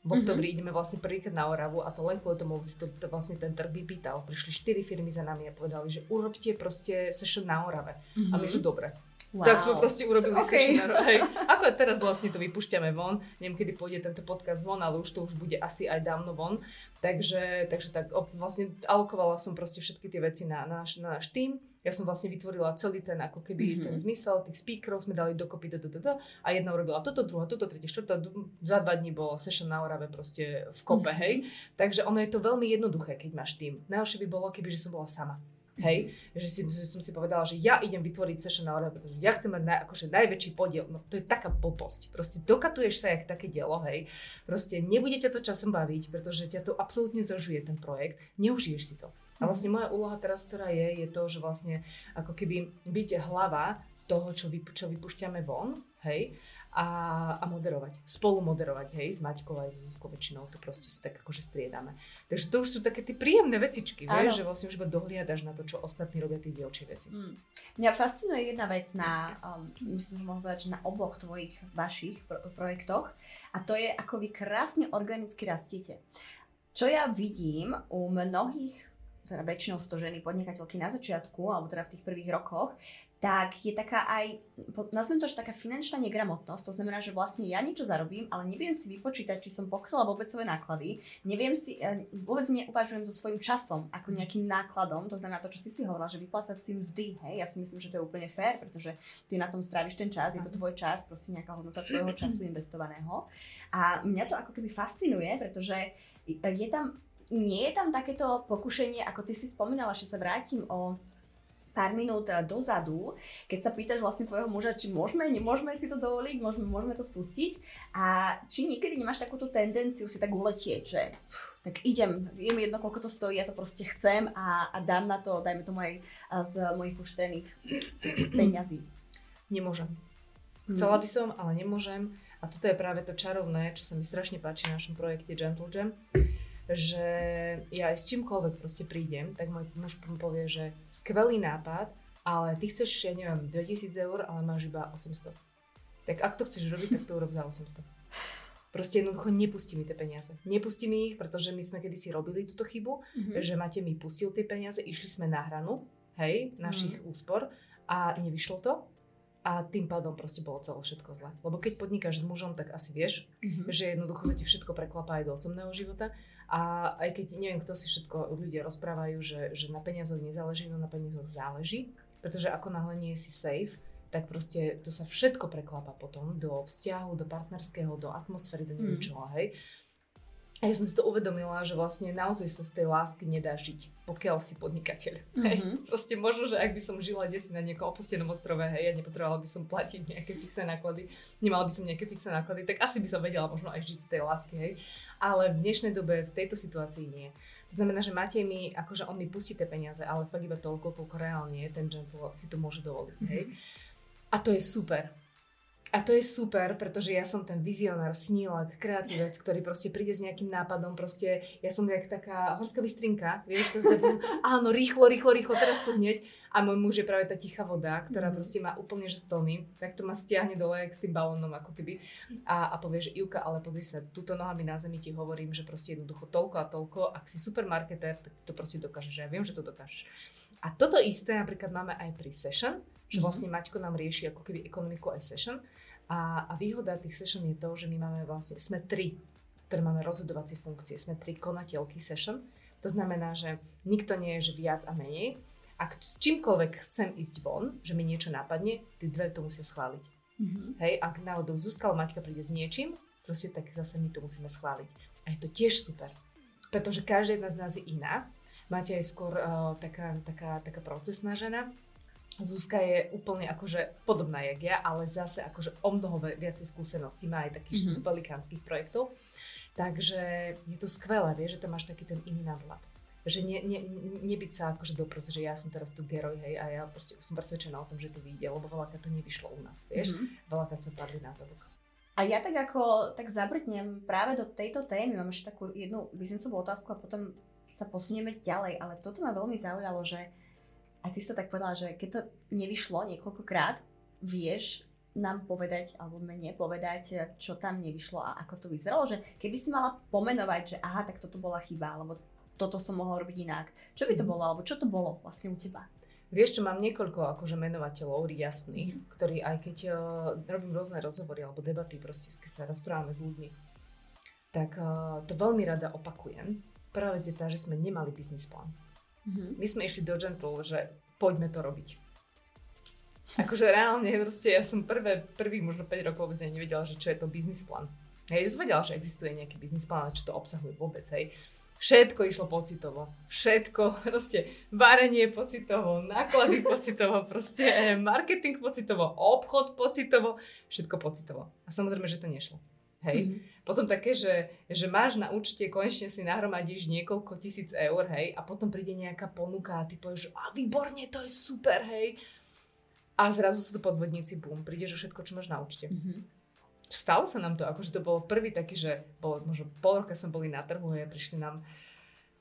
V oktobri mm-hmm. ideme vlastne prvýkrát na Oravu a to len kvôli tomu si to, to vlastne ten trh vypýtal. Prišli štyri firmy za nami a povedali, že urobte proste session na Orave. Mm-hmm. A my, že dobre. Wow. Tak sme proste urobili okay. session na Orave. Ako teraz vlastne to vypúšťame von. Neviem, kedy pôjde tento podcast von, ale už to už bude asi aj dávno von. Takže, takže tak vlastne alokovala som proste všetky tie veci na, na, náš, na náš tým. Ja som vlastne vytvorila celý ten ako keby mm-hmm. ten zmysel, tých speakerov sme dali dokopy do, do, do, do, a jedna urobila toto, druhá toto, tretie, štvrtá, za dva dní bolo session na Orave proste v kope, mm-hmm. hej. Takže ono je to veľmi jednoduché, keď máš tým. Najhoršie by bolo, keby že som bola sama, hej. Že, si, že som si povedala, že ja idem vytvoriť session na Orave, pretože ja chcem mať naj, akože najväčší podiel. No to je taká blbosť. Proste dokatuješ sa jak také dielo, hej. Proste nebude ťa to časom baviť, pretože ťa to absolútne zružuje ten projekt. Neužiješ si to. A vlastne moja úloha teraz, ktorá je, je to, že vlastne ako keby byť hlava toho, čo, vy, čo vypúšťame von, hej, a, a moderovať, spolu moderovať, hej, s Maťkou aj s Zuzkou väčšinou, to proste si tak akože striedame. Takže to už sú také tie príjemné vecičky, vieš, že vlastne už iba dohliadaš na to, čo ostatní robia tie dielčie veci. Mm. Mňa fascinuje jedna vec na, um, myslím, že môžem povedať, že na oboch tvojich, vašich pro- projektoch, a to je, ako vy krásne organicky rastiete. Čo ja vidím u mnohých, teda väčšinou sú to ženy podnikateľky na začiatku, alebo teda v tých prvých rokoch, tak je taká aj, nazvem to, že taká finančná negramotnosť, to znamená, že vlastne ja niečo zarobím, ale neviem si vypočítať, či som pokryla vôbec svoje náklady, neviem si, vôbec neuvažujem so svojím časom ako nejakým nákladom, to znamená to, čo ty si hovorila, že vyplácať si mzdy, hej, ja si myslím, že to je úplne fér, pretože ty na tom stráviš ten čas, je to tvoj čas, proste nejaká hodnota tvojho času investovaného a mňa to ako keby fascinuje, pretože je tam. Nie je tam takéto pokušenie, ako ty si spomínala, že sa vrátim o pár minút dozadu, keď sa pýtaš vlastne tvojho muža, či môžeme, nemôžeme si to dovoliť, môžeme, môžeme to spustiť a či niekedy nemáš takúto tendenciu si tak uletieť, že pff, tak idem, je mi jedno, koľko to stojí, ja to proste chcem a, a dám na to, dajme tomu aj z mojich uštrených peňazí. Nemôžem. Chcela by som, ale nemôžem a toto je práve to čarovné, čo sa mi strašne páči v našom projekte Gentle Jam, že ja aj s čímkoľvek proste prídem, tak môj muž povie, že skvelý nápad, ale ty chceš, ja neviem, dvetisíc eur, ale máš iba osemsto. Tak ak to chceš robiť, tak to urob za osemsto. Proste jednoducho nepustí mi tie peniaze. Nepustí mi ich, pretože my sme kedysi robili túto chybu, mm-hmm. že Matej mi pustil tie peniaze, išli sme na hranu, hej, našich mm-hmm. úspor a nevyšlo to. A tým pádom proste bolo celé všetko zle. Lebo keď podnikáš s mužom, tak asi vieš, mm-hmm. že jednoducho sa ti všetko preklapá aj do osobného života. A aj keď neviem, kto si všetko ľudia rozprávajú, že, že na peniazoch nezáleží, no na peniazoch záleží, pretože ako náhle nie si safe, tak proste to sa všetko preklapa potom do vzťahu, do partnerského, do atmosféry, do neviem čoho, hej. A ja som si to uvedomila, že vlastne naozaj sa z tej lásky nedá žiť, pokiaľ si podnikateľ, hej. Mm-hmm. Proste možno, že ak by som žila desi na niekom opustenom ostrove, hej, ja nepotrebovala by som platiť nejaké fixné náklady, nemala by som nejaké fixné náklady, tak asi by som vedela možno aj žiť z tej lásky, hej. Ale v dnešnej dobe, v tejto situácii nie. To znamená, že Matej mi, akože on mi pustí tie peniaze, ale fakt iba toľko, koľko reálne ten gentle si to môže dovoliť, hej. Mm-hmm. A to je super. A to je super, pretože ja som ten vizionár, snílak, kreatívec, ktorý proste príde s nejakým nápadom, proste ja som jak taká horská bystrinka, vieš, to zase áno, rýchlo, rýchlo, rýchlo, teraz tu hneď a môj muž je práve tá tichá voda, ktorá proste má úplne že stlný, tak to ma stiahne dole s tým balónom ako keby a, a povie, že Ivka, ale podri sa, túto nohami na zemi ti hovorím, že proste jednoducho toľko a toľko, ak si supermarketér, tak to proste dokážeš, ja viem, že to dokážeš. A toto isté napríklad máme aj pri session, že vlastne Maťko nám rieši ako keby ekonomiku aj session a, a výhoda tých session je to, že my máme vlastne, sme tri, ktoré máme rozhodovacie funkcie, sme tri konateľky session, to znamená, že nikto nie je, že viac a menej a s čímkoľvek chcem ísť von, že mi niečo napadne, tí dve to musia schváliť, mm-hmm. hej, ak náhodou Zuzka alebo Maťka príde s niečím, proste tak zase my to musíme schváliť a je to tiež super, pretože každá jedna z nás je iná, Maťa je skôr uh, taká, taká, taká procesná žena, Zuzka je úplne akože podobná jak ja, ale zase akože o mnoho viacej skúseností, má aj takých mm-hmm. velikánskych projektov. Takže je to skvelé, vieš, že tam máš taký ten iný nadhľad. Že ne, ne, nebyť sa akože doprce, že ja som teraz tu geroj, hej, a ja proste som presvedčená o tom, že to vyjde, lebo veľakrát to nevyšlo u nás, vieš. Mm-hmm. Veľakrát sa padli na zadok. A ja tak ako tak zabrtnem práve do tejto témy, mám ešte takú jednu biznisovú otázku a potom sa posunieme ďalej, ale toto ma veľmi zaujalo, že a ty si to tak povedala, že keď to nevyšlo niekoľkokrát, vieš nám povedať, alebo mne povedať, čo tam nevyšlo a ako to vyzeralo, že keby si mala pomenovať, že aha, tak toto bola chyba, alebo toto som mohla robiť inak, čo by to bolo, alebo čo to bolo vlastne u teba? Vieš čo, mám niekoľko akože menovateľov jasných, mm. ktorí aj keď uh, robím rôzne rozhovory alebo debaty, proste keď sa rozprávame s ľuďmi, tak uh, to veľmi rada opakujem. Prvá vec je tá, že sme nemali business plán. Mm-hmm. My sme išli do Gentle, že poďme to robiť. Akože reálne, proste ja som prvé, prvý možno päť rokov vôbec nevedela, že čo je to business plán. Hej, že som vedela, že existuje nejaký business plán, čo to obsahuje vôbec, hej. Všetko išlo pocitovo, všetko, proste varenie pocitovo, náklady pocitovo, proste marketing pocitovo, obchod pocitovo, všetko pocitovo. A samozrejme, že to nešlo. Hej. Mm-hmm. Potom také, že, že máš na účte, konečne si nahromadíš niekoľko tisíc eur, hej, a potom príde nejaká ponuka a ty povieš, že a výborne, to je super, hej. A zrazu sú to podvodníci, bum, prídeš o všetko, čo máš na účte. Mm-hmm. Stalo sa nám to, akože to bolo prvý taký, že bolo, možno pol roka sme boli na trhu, hej, prišli nám,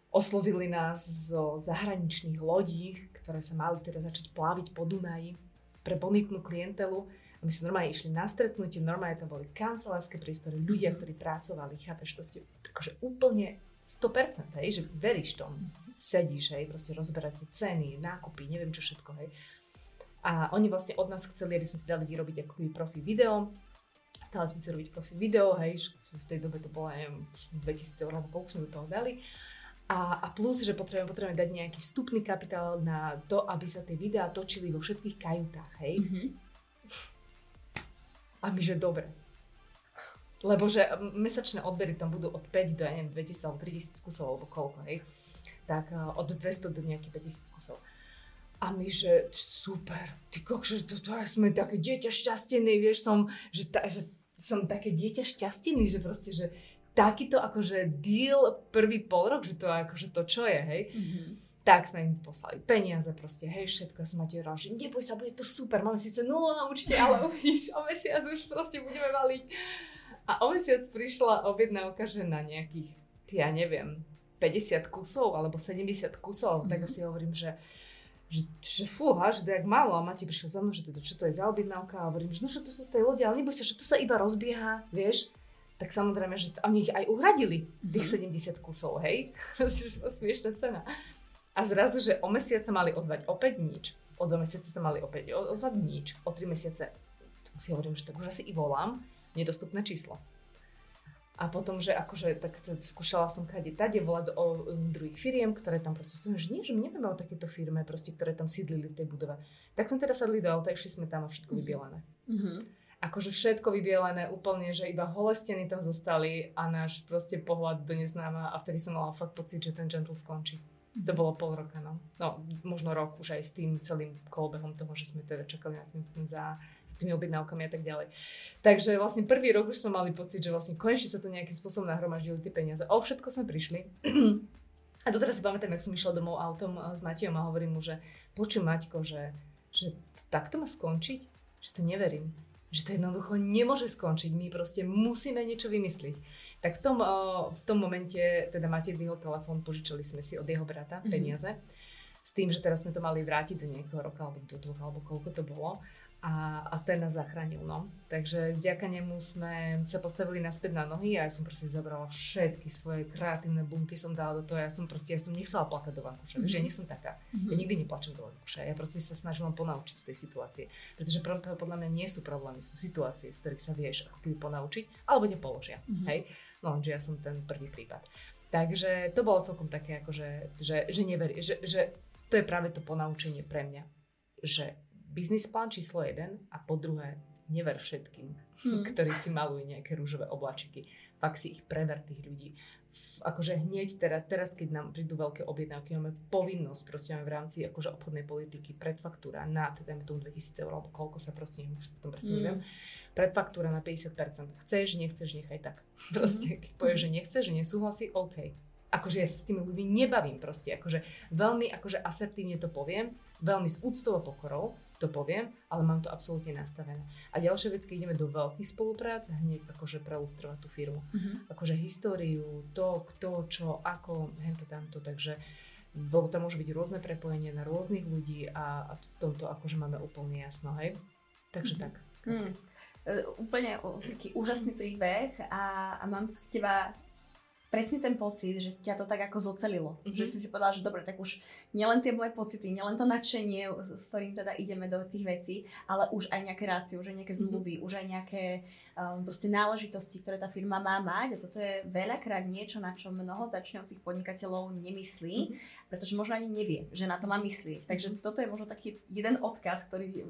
oslovili nás zo zahraničných lodí, ktoré sa mali teda začať pláviť po Dunaji pre bonitnú klientelu. My sme normálne išli na stretnutie, normálne tam boli kancelárske prístory, ľudia, ktorí pracovali, chápeš, proste akože úplne sto percent, hej, že veríš tomu, sedíš, hej, proste rozberáte ceny, nákupy, neviem čo všetko, hej. A oni vlastne od nás chceli, aby sme si dali vyrobiť ako profi video, stále sme si robiť profi video, hej, v tej dobe to bolo, neviem, dvetisíc eur, alebo koľko sme do toho dali. A, a plus, že potrebujeme, potrebujeme dať nejaký vstupný kapitál na to, aby sa tie videá točili vo všetkých kajutách, hej. Mm-hmm. A my, že dobre. Lebo že mesačné odbery tam budú od päť do, ja neviem, dvetisíc alebo tritisíc kusov, alebo koľko, hej. Tak od dvesto do nejakých päťtisíc kusov. A my, že super, ty kokšo, to, to ja sme také dieťa šťastený, vieš, som, že, ta, že som také dieťa šťastený, že proste, že takýto akože deal prvý pol rok, že to akože to čo je, hej. Mm-hmm. Tak sme im poslali peniaze proste, hej, všetko, ja som Matej rád, že neboj sa, bude to super, máme síce nulu na účte, ale uvidíš, o mesiac už proste budeme valiť. A o mesiac prišla objednávka, že na nejakých, ja neviem, päťdesiat kusov, alebo sedemdesiat kusov, mm-hmm. tak asi hovorím, že Že, že fúha, že to je jak málo. A Matej prišiel za mnou, že teda, čo to je za objednávka. A hovorím, že no, že to sú z tej lode, ale neboj sa, že to sa iba rozbieha, vieš. Tak samozrejme, že oni ich aj uhradili, tých sedemdesiat kusov, hej. Smiešná cena. A zrazu, že o mesiac sa mali ozvať opäť nič. O dva mesiace sa mali opäť ozvať nič. O tri mesiace si hovorím, že tak už asi i volám, nedostupné číslo. A potom, že akože tak skúšala som kade tade volať o druhých firiem, ktoré tam proste som, že nie, že my nevieme o takéto firme, proste, ktoré tam sídlili v tej budove. Tak som teda sadli do auta, išli sme tam a všetko vybielené. Mm-hmm. Akože všetko vybielené úplne, že iba holé steny tam zostali a náš proste pohľad do neznáma a vtedy som mala fakt pocit, že ten Gentle skončí. Mm-hmm. To bolo pol roka, no. No, možno rok už aj s tým celým kolbehom toho, že sme teda čakali na tým, tým za... s tými objednávkami a tak ďalej. Takže vlastne prvý rok už sme mali pocit, že vlastne konečne sa to nejakým spôsobom nahromaždili tie peniaze. O všetko sme prišli. A doteraz si pamätám, jak som išla domov autom s Matejom a hovorím mu, že počuj Maťko, že, že takto má skončiť? Že to neverím. Že to jednoducho nemôže skončiť. My proste musíme niečo vymyslieť. Tak v tom, v tom momente teda Matej dvihol telefón, požičali sme si od jeho brata peniaze. Mm-hmm. S tým, že teraz sme to mali vrátiť do niekoho roka alebo do dvoch, alebo koľko to bolo. A, a ten nás zachránil, no. Takže vďaka nemu sme sa postavili naspäť na nohy a ja som proste zabrala všetky svoje kreatívne bunky, som dala do toho, ja som proste, ja som nechcela plakať do vankuša, mm-hmm. že ja nie som taká, mm-hmm. ja nikdy neplačem do vankuša, ja proste sa snažím len ponaučiť z tej situácie, pretože podľa mňa nie sú problémy, sú situácie, z ktorých sa vieš ako keby ponaučiť, alebo ťa položia, mm-hmm. hej, no lenže ja som ten prvý prípad. Takže to bolo celkom také akože, že, že neverí, že, že to je práve to ponaučenie pre mňa, že biznis plán číslo jeden a po druhé never všetkým, hmm. ktorí ti malujú nejaké rúžové obláčiky. Fakt si ich prever tých ľudí. Akože hneď teraz, teraz keď nám prídu veľké objednávky, máme povinnosť, proste máme v rámci akože obchodnej politiky predfaktúra na, teda tomu dvetisíc eur, alebo koľko sa proste, už potom presne neviem, hmm. predfaktúra na päťdesiat percent. Chceš, nechceš, nechaj tak. Proste, keď povieš, že nechceš, že nesúhlasí, OK. Akože ja sa s tými ľuďmi nebavím proste. Akože veľmi akože asertívne to poviem, veľmi s úctou a pokorou to poviem, ale mám to absolútne nastavené. A ďalšia vec, keď ideme do veľkých spoluprác, hneď akože prelustrovať tú firmu. Mm-hmm. Akože históriu, to, kto, čo, ako, hento, tamto, takže lebo tam môže byť rôzne prepojenie na rôznych ľudí a, a v tomto akože máme úplne jasno, hej? Takže mm-hmm. tak, skrátka. Mm. Úplne taký úžasný príbeh a, a mám z teba presne ten pocit, že ťa to tak ako zocelilo. Mm-hmm. Že si si povedala, že dobre, tak už nielen tie moje pocity, nielen to nadšenie, s ktorým teda ideme do tých vecí, ale už aj nejaké rácie, už aj nejaké zmluvy, mm-hmm. už aj nejaké um, proste náležitosti, ktoré tá firma má mať. A toto je veľakrát niečo, na čo mnoho začínajúcich podnikateľov nemyslí, mm-hmm. pretože možno ani nevie, že na to má myslieť. Takže toto je možno taký jeden odkaz, ktorý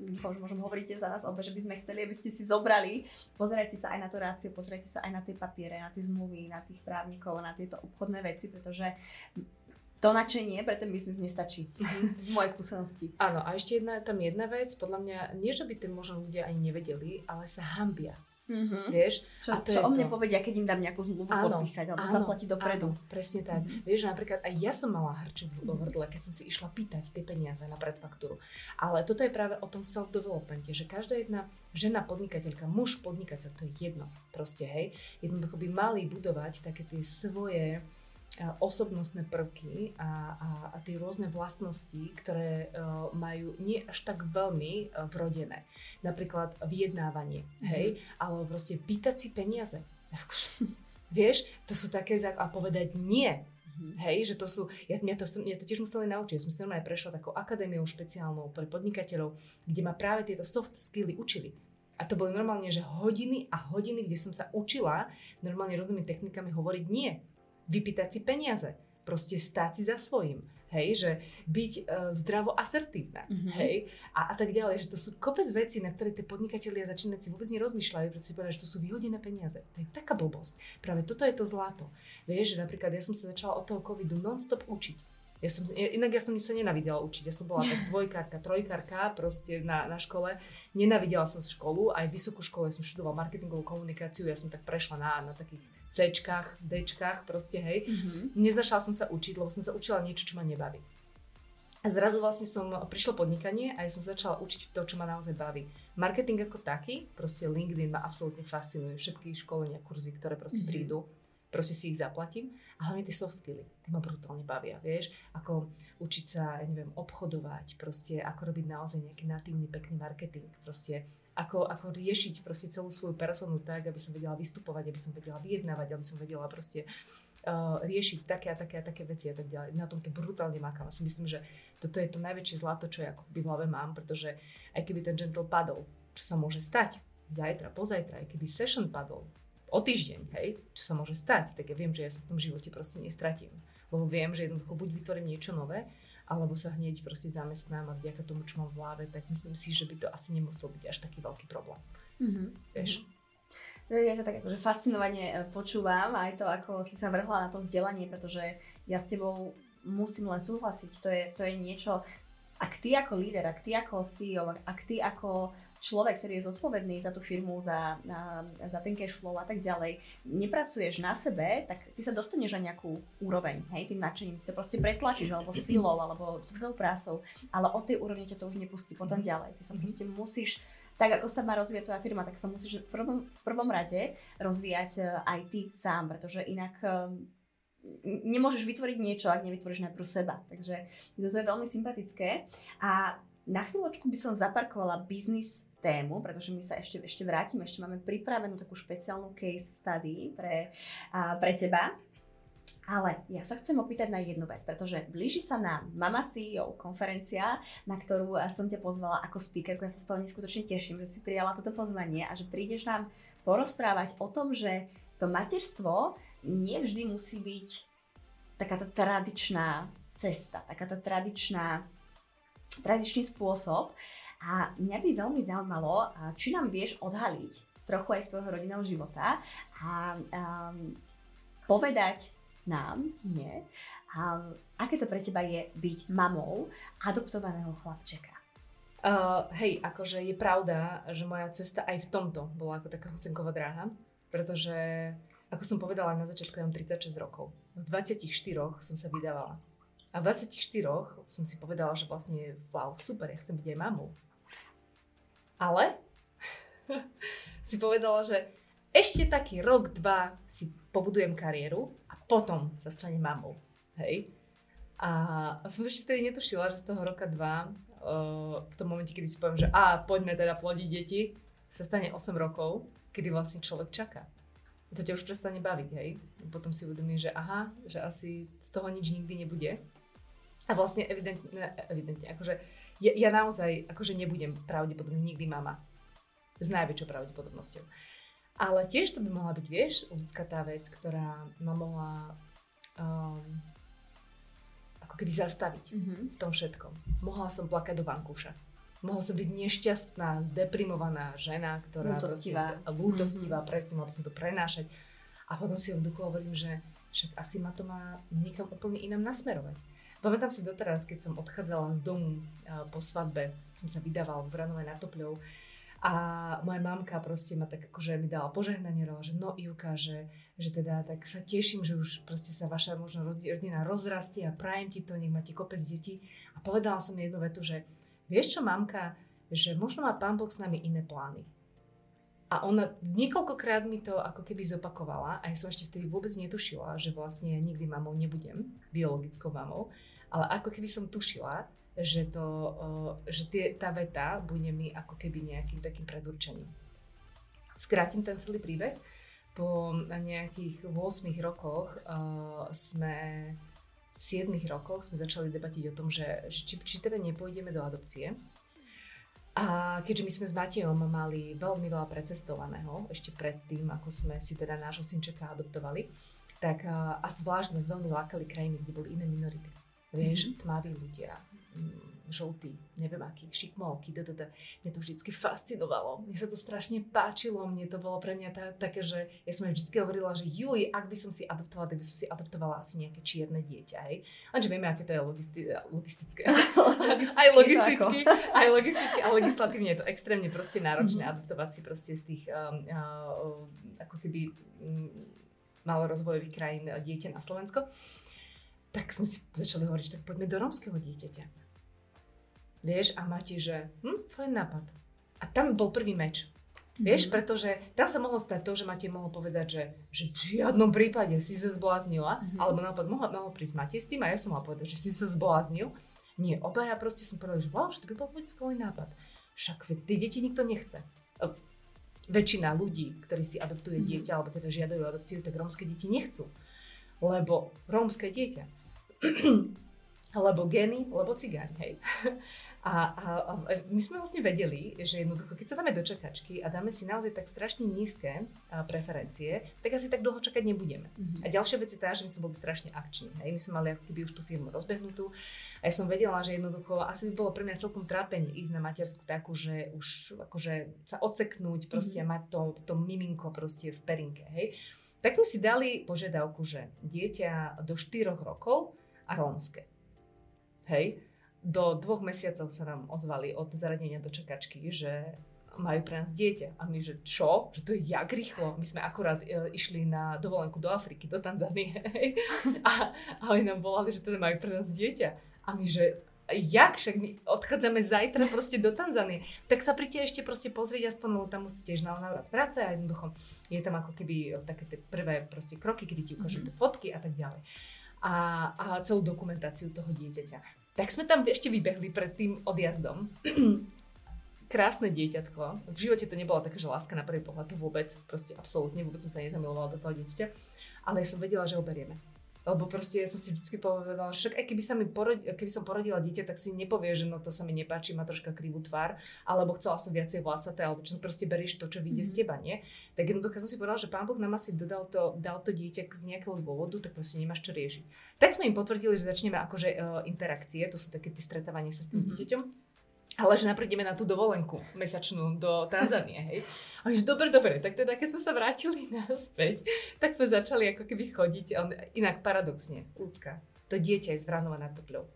dúfam, že možno hovoríte za nás obe, že by sme chceli, aby ste si zobrali. Pozerajte sa aj na to rácie, pozerajte sa aj na tie papiere, na tie zmluvy, na tých právnikov, na tieto obchodné veci, pretože to nadšenie pre ten biznis nestačí, z mojej skúsenosti. Áno, a ešte jedna, tam jedna vec, podľa mňa, nie že by to možno ľudia ani nevedeli, ale sa hanbia. Mm-hmm. Vieš? Čo, čo o mne to povedia, keď im dám nejakú zmluvu podpísať alebo zaplatiť dopredu. Áno, presne tak. Mm-hmm. Vieš, napríklad aj ja som mala hrču v hrdle, keď som si išla pýtať tie peniaze na predfaktúru. Ale toto je práve o tom self-developmente, že každá jedna žena podnikateľka, muž podnikateľ, to je jedno proste, hej. Jednoducho by mali budovať také tie svoje osobnostné prvky a, a, a tie rôzne vlastnosti, ktoré uh, majú nie až tak veľmi uh, vrodené. Napríklad vyjednávanie, mm-hmm. hej, alebo proste pýtať si peniaze. Vieš, to sú také, a povedať nie. Hej, že to sú, ja, mňa, to, mňa to tiež museli naučiť, ja som si normálne prešla takou akadémiou špeciálnou pre podnikateľov, kde ma práve tieto soft skilly učili. A to boli normálne, že hodiny a hodiny, kde som sa učila normálne rôznymi technikami hovoriť nie. Vypýtať si peniaze, proste stáť si za svojím, hej, že byť e, zdravo asertívna, mm-hmm. hej, a, a tak ďalej, že to sú kopec vecí, na ktoré tie podnikatelia začínajúci vôbec nerozmýšľajú, pretože si povedali, že to sú vyhodené peniaze. To je taká blbosť. Práve toto je to zlato. Vieš, že napríklad ja som sa začala od toho covidu non-stop učiť. Ja som, inak ja som sa nenavidela učiť, ja som bola tak dvojkárka, trojkárka proste na, na škole, nenavidela som školu, aj vysokú školu, ja som študovala marketingovú komunikáciu, ja som tak prešla na, na takých C-čkách, D-čkách proste, hej, mm-hmm. Neznašala som sa učiť, lebo som sa učila niečo, čo ma nebaví. A zrazu vlastne som prišlo podnikanie a ja som začala učiť to, čo ma naozaj baví. Marketing ako taký, proste LinkedIn ma absolútne fascinuje, všetky školenia, kurzy, ktoré proste mm-hmm. prídu. Proste si ich zaplatím a hlavne tie soft skilly, tie ma brutálne bavia, vieš, ako učiť sa, ja neviem, obchodovať, proste ako robiť naozaj nejaký natívny, pekný marketing, proste ako, ako riešiť proste celú svoju personu tak, aby som vedela vystupovať, aby som vedela vyjednávať, aby som vedela proste uh, riešiť také a také a také veci a tak ďalej. Na tomto brutálne makám. Asi myslím, že toto je to najväčšie zlato, čo ja ako v hlave mám, pretože aj keby ten gentle padol, čo sa môže stať zajtra, pozajtra, aj keby session padol, o týždeň, hej, čo sa môže stať, tak ja viem, že ja sa v tom živote proste nestratím. Lebo viem, že jednoducho buď vytvorím niečo nové, alebo sa hneď proste zamestnám a vďaka tomu, čo mám v hlave, tak myslím si, že by to asi nemusel byť až taký veľký problém. Mm-hmm. Vieš? Ja to tak akože fascinovane počúvam, aj to, ako si sa vrhla na to vzdelanie, pretože ja s tebou musím len súhlasiť, to je, to je niečo, ak ty ako líder, ak ty ako sí í ou, ak ty ako človek, ktorý je zodpovedný za tú firmu, za, za ten cash flow a tak ďalej, nepracuješ na sebe, tak ty sa dostaneš na nejakú úroveň, hej, tým nadšením. Ty to proste pretlačíš, alebo silou, alebo tvrdou prácou, ale od tej úrovne ťa to už nepustí potom ďalej. Ty sa proste musíš, tak ako sa má rozvíjať tvoja firma, tak sa musíš v prvom, v prvom rade rozvíjať aj ty sám, pretože inak nemôžeš vytvoriť niečo, ak nevytvoríš najprv seba. Takže to je veľmi sympatické. A na chvíľočku by som zaparkovala biznis tému, pretože my sa ešte, ešte vrátime, ešte máme pripravenú takú špeciálnu case study pre, a, pre teba. Ale ja sa chcem opýtať na jednu vec, pretože blíži sa nám Mama sí í ou konferencia, na ktorú som ťa pozvala ako speakerku. Ja sa z toho neskutočne teším, že si prijala toto pozvanie a že prídeš nám porozprávať o tom, že to materstvo nevždy musí byť takáto tradičná cesta, takáto tradičná, tradičný spôsob. A mňa by veľmi zaujímalo, či nám vieš odhaliť trochu aj z tvojho rodinného života a um, povedať nám, nie, um, aké to pre teba je byť mamou adoptovaného chlapčeka. Uh, hej, akože je pravda, že moja cesta aj v tomto bola ako taká husenková dráha, pretože, ako som povedala na začiatku, ja mám tridsaťšesť rokov. V dvadsaťštyri som sa vydávala. A v dvadsaťštyri som si povedala, že vlastne, wow, super, ja chcem byť aj mamou. Ale si povedala, že ešte taký rok, dva si pobudujem kariéru a potom sa stanem mamou, hej. A som ešte vtedy netušila, že z toho roka, dva, uh, v tom momente, kedy si poviem, že á, poďme teda plodiť deti, sa stane osem rokov, kedy vlastne človek čaká. To ťa už prestane baviť, hej. Potom si uvedomíš, že aha, že asi z toho nič nikdy nebude. A vlastne evidentne, evidentne akože Ja, ja naozaj akože nebudem pravdepodobne nikdy mama. S najväčšou pravdepodobnosťou. Ale tiež to by mohla byť, vieš, ľudská tá vec, ktorá ma mohla um, ako keby zastaviť mm-hmm. v tom všetkom. Mohla som plakať do vankúša. Mohla som byť nešťastná, deprimovaná žena, ktorá... Lútostivá. Proste, lútostivá, mm-hmm. presne, mohla by som to prenášať. A potom si ho v duchu hovorím, že však asi ma to má niekam úplne inam nasmerovať. Pamätám si doteraz, keď som odchádzala z domu po svadbe, som sa vydávala v Vranove na Topľov a moja mamka proste ma tak akože mi dala požehnanie, že no Ivka, že, že teda tak sa teším, že už proste sa vaša možno rodina rozrastie a prajem ti to, nech máte kopec detí. A povedala som jednu vetu, že vieš čo mamka, že možno má Pán Boh s nami iné plány. A ona niekoľkokrát mi to ako keby zopakovala a ja som ešte vtedy vôbec netušila, že vlastne ja nikdy mamou nebudem, biologickou mamou, ale ako keby som tušila, že, to, že tie, tá veta bude mi ako keby nejakým takým predurčením. Skrátim ten celý príbeh. Po nejakých ôsmich rokoch uh, sme, siedmich rokoch sme začali debatiť o tom, že, že či, či teda nepôjdeme do adopcie. A keďže my sme s Matejom mali veľmi veľa precestovaného, ešte pred tým, ako sme si teda nášho synčeka adoptovali, tak a zvlášť nás veľmi lákali krajiny, kde boli iné minority. Vieš, mm-hmm. tmaví ľudia, žltý, neviem aký, šikmovky, ddd. Mne to vždycky fascinovalo. Mne sa to strašne páčilo, mne to bolo pre mňa tá, také, že ja som vždycky hovorila, že juj, ak by som si adoptovala, tak by som si adoptovala asi nejaké čierne dieťa, hej. Lenže vieme, aké to je logisti- logistické. aj logisticky, aj logisticky, a legislatívne je to extrémne proste náročné mm-hmm. adoptovať si proste z tých um, um, ako keby um, malorozvojových krajín dieťa na Slovensko. Tak sme si začali hovoriť, že tak poďme do rómskeho dieťaťa. Vieš, a Mati, že hm, fajn nápad. A tam bol prvý meč. Vieš, mm. pretože tam sa mohlo stať to, že Matej mohol povedať, že, že v žiadnom prípade si sa zbláznila, mm. alebo naopak mohla, mohol prísť Matej s tým a ja som mohla povedať, že si sa zbláznil. Nie, obaja proste som povedala, že wow, že to by bol vôbec skvelý nápad. Však tie deti nikto nechce. Väčšina ľudí, ktorí si adoptuje mm. dieťa, alebo teda žiadajú adopciu, tak rómske deti nechcú. Lebo rómske dieťa. Lebo gény, lebo cigáň, hej. A, a, a my sme vlastne vedeli, že jednoducho, keď sa dáme do čakačky a dáme si naozaj tak strašne nízke preferencie, tak asi tak dlho čakať nebudeme. Mm-hmm. A ďalšia vec je tá, že my sme boli strašne akční, hej. My sme mali ako keby už tú firmu rozbehnutú a ja som vedela, že jednoducho asi by bolo pre mňa celkom trápenie ísť na matersku takú, že už akože sa odseknúť proste mm-hmm. a mať to, to miminko proste v perinke, hej. Tak sme si dali požiadavku, že dieťa do štyroch rokov a rómske. Hej, do dvoch mesiacov sa nám ozvali od zaradenia do čakačky, že majú pre nás dieťa. A my, že čo? Že to je jak rýchlo. My sme akurát e, išli na dovolenku do Afriky, do Tanzanie. Hej. A, a oni nám volali, že teda majú pre nás dieťa. A my, že jak? Však my odchádzame zajtra proste do Tanzanie. Tak sa príďte ešte proste pozrieť aspoň, lebo tam musíte tiež na návrat práce a jednoducho je tam ako keby také tie prvé proste kroky, kedy ti ukážu mm-hmm. fotky a tak ďalej. A, a celú dokumentáciu toho dieťaťa. Tak sme tam ešte vybehli pred tým odjazdom. Krásne dieťatko. V živote to nebola taká, že láska na prvý pohľad, to vôbec, proste absolútne, vôbec som sa nezamilovala do toho dieťaťa, ale som vedela, že ho berieme. Lebo proste ja som si vždycky povedala, že však aj keby, sa mi porodi, keby som porodila dieťa, tak si nepovie, že no to sa mi nepáči, má troška krivú tvár, alebo chcela som viacej vlasaté, alebo čo proste berieš to, čo vyjde mm-hmm. z teba, nie? Tak jednoducho som si povedala, že Pán Boh nám asi dodal to, dal to dieťa z nejakého dôvodu, tak proste nemáš čo riešiť. Tak sme im potvrdili, že začneme akože e, interakcie, to sú také tie stretávanie sa s tým mm-hmm. dieťaťom, ale že napríjdeme na tú dovolenku mesačnú do Tanzanie, hej. A že dobre, dobre, tak teda keď sme sa vrátili naspäť, tak sme začali ako keby chodiť, on, inak paradoxne, ľudská, to dieťa je zvranovaná topľou.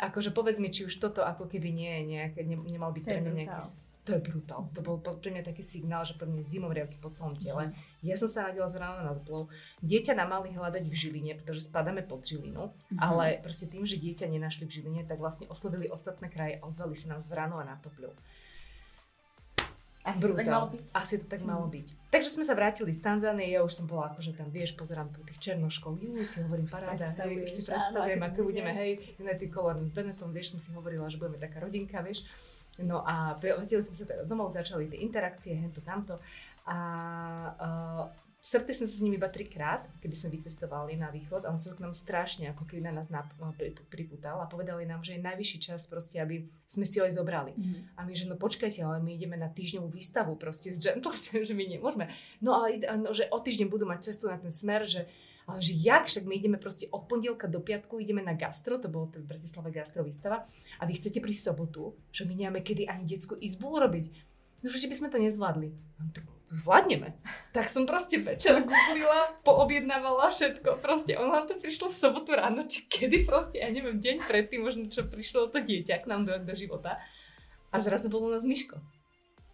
Akože povedz mi, či už toto ako keby nie je nejaké, ne, nemal byť to pre mňa nejaký, to je brutál, to bol pre mňa taký signál, že pre mňa zimomriavky po celom tele, ja som sa radila zvranovaná topľou, dieťa nám mali hľadať v Žiline, pretože spadáme pod Žilinu, mm-hmm. ale proste tým, že dieťa nenašli v Žiline, tak vlastne oslovili ostatné kraje a ozvali sa nám zvranovaná topľou. Asi to, tak malo byť. Asi to tak malo byť. Takže sme sa vrátili z Tanzánie, ja už som bola akože tam, vieš, pozerám tu tých černoškov, ju, si hovorím, paráda, hej, už si predstavujem, ako budeme, hej, na tý kolorný s Benetom, vieš, som si hovorila, že budeme taká rodinka, vieš. No a vrátili sme sa teda domov, začali tie interakcie, hento, tamto. A uh, stretli sme sa s nimi iba trikrát, kedy sme vycestovali na východ a on sa k nám strašne ako keby na nás nap- pripútal a povedali nám, že je najvyšší čas proste, aby sme si ho aj zobrali. Mm. A my, že no počkajte, ale my ideme na týždňovú výstavu proste s Gentle Jam, že my nemôžeme. No ale no, že o týždeň budú mať cestu na ten smer, že ale že jak, však my ideme proste od pondelka do piatku, ideme na gastro, to bolo v Bratislave gastro výstava a vy chcete prísť sobotu, že my nemáme kedy ani detskú izbu urobiť. No že by sme to nezvládli. Zvládneme. Tak som proste večer googlila, poobjednávala všetko. Proste ono to prišlo v sobotu ráno, či kedy proste, ja neviem, deň predtým možno, čo prišlo to dieťa k nám do, do života. A zrazu bol u nás Miško.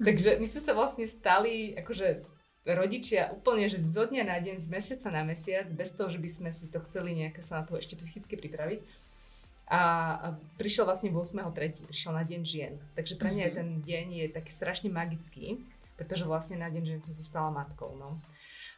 Takže my sme sa vlastne stali, akože rodičia úplne, že zo dňa na deň, z mesiaca na mesiac, bez toho, že by sme si to chceli nejak sa na to ešte psychicky pripraviť. A, a prišiel vlastne ôsmeho tretieho prišiel na Deň žien. Takže pre mňa mm-hmm. ten deň je taký strašne magický, pretože vlastne na Deň žien som sa stala matkou, no.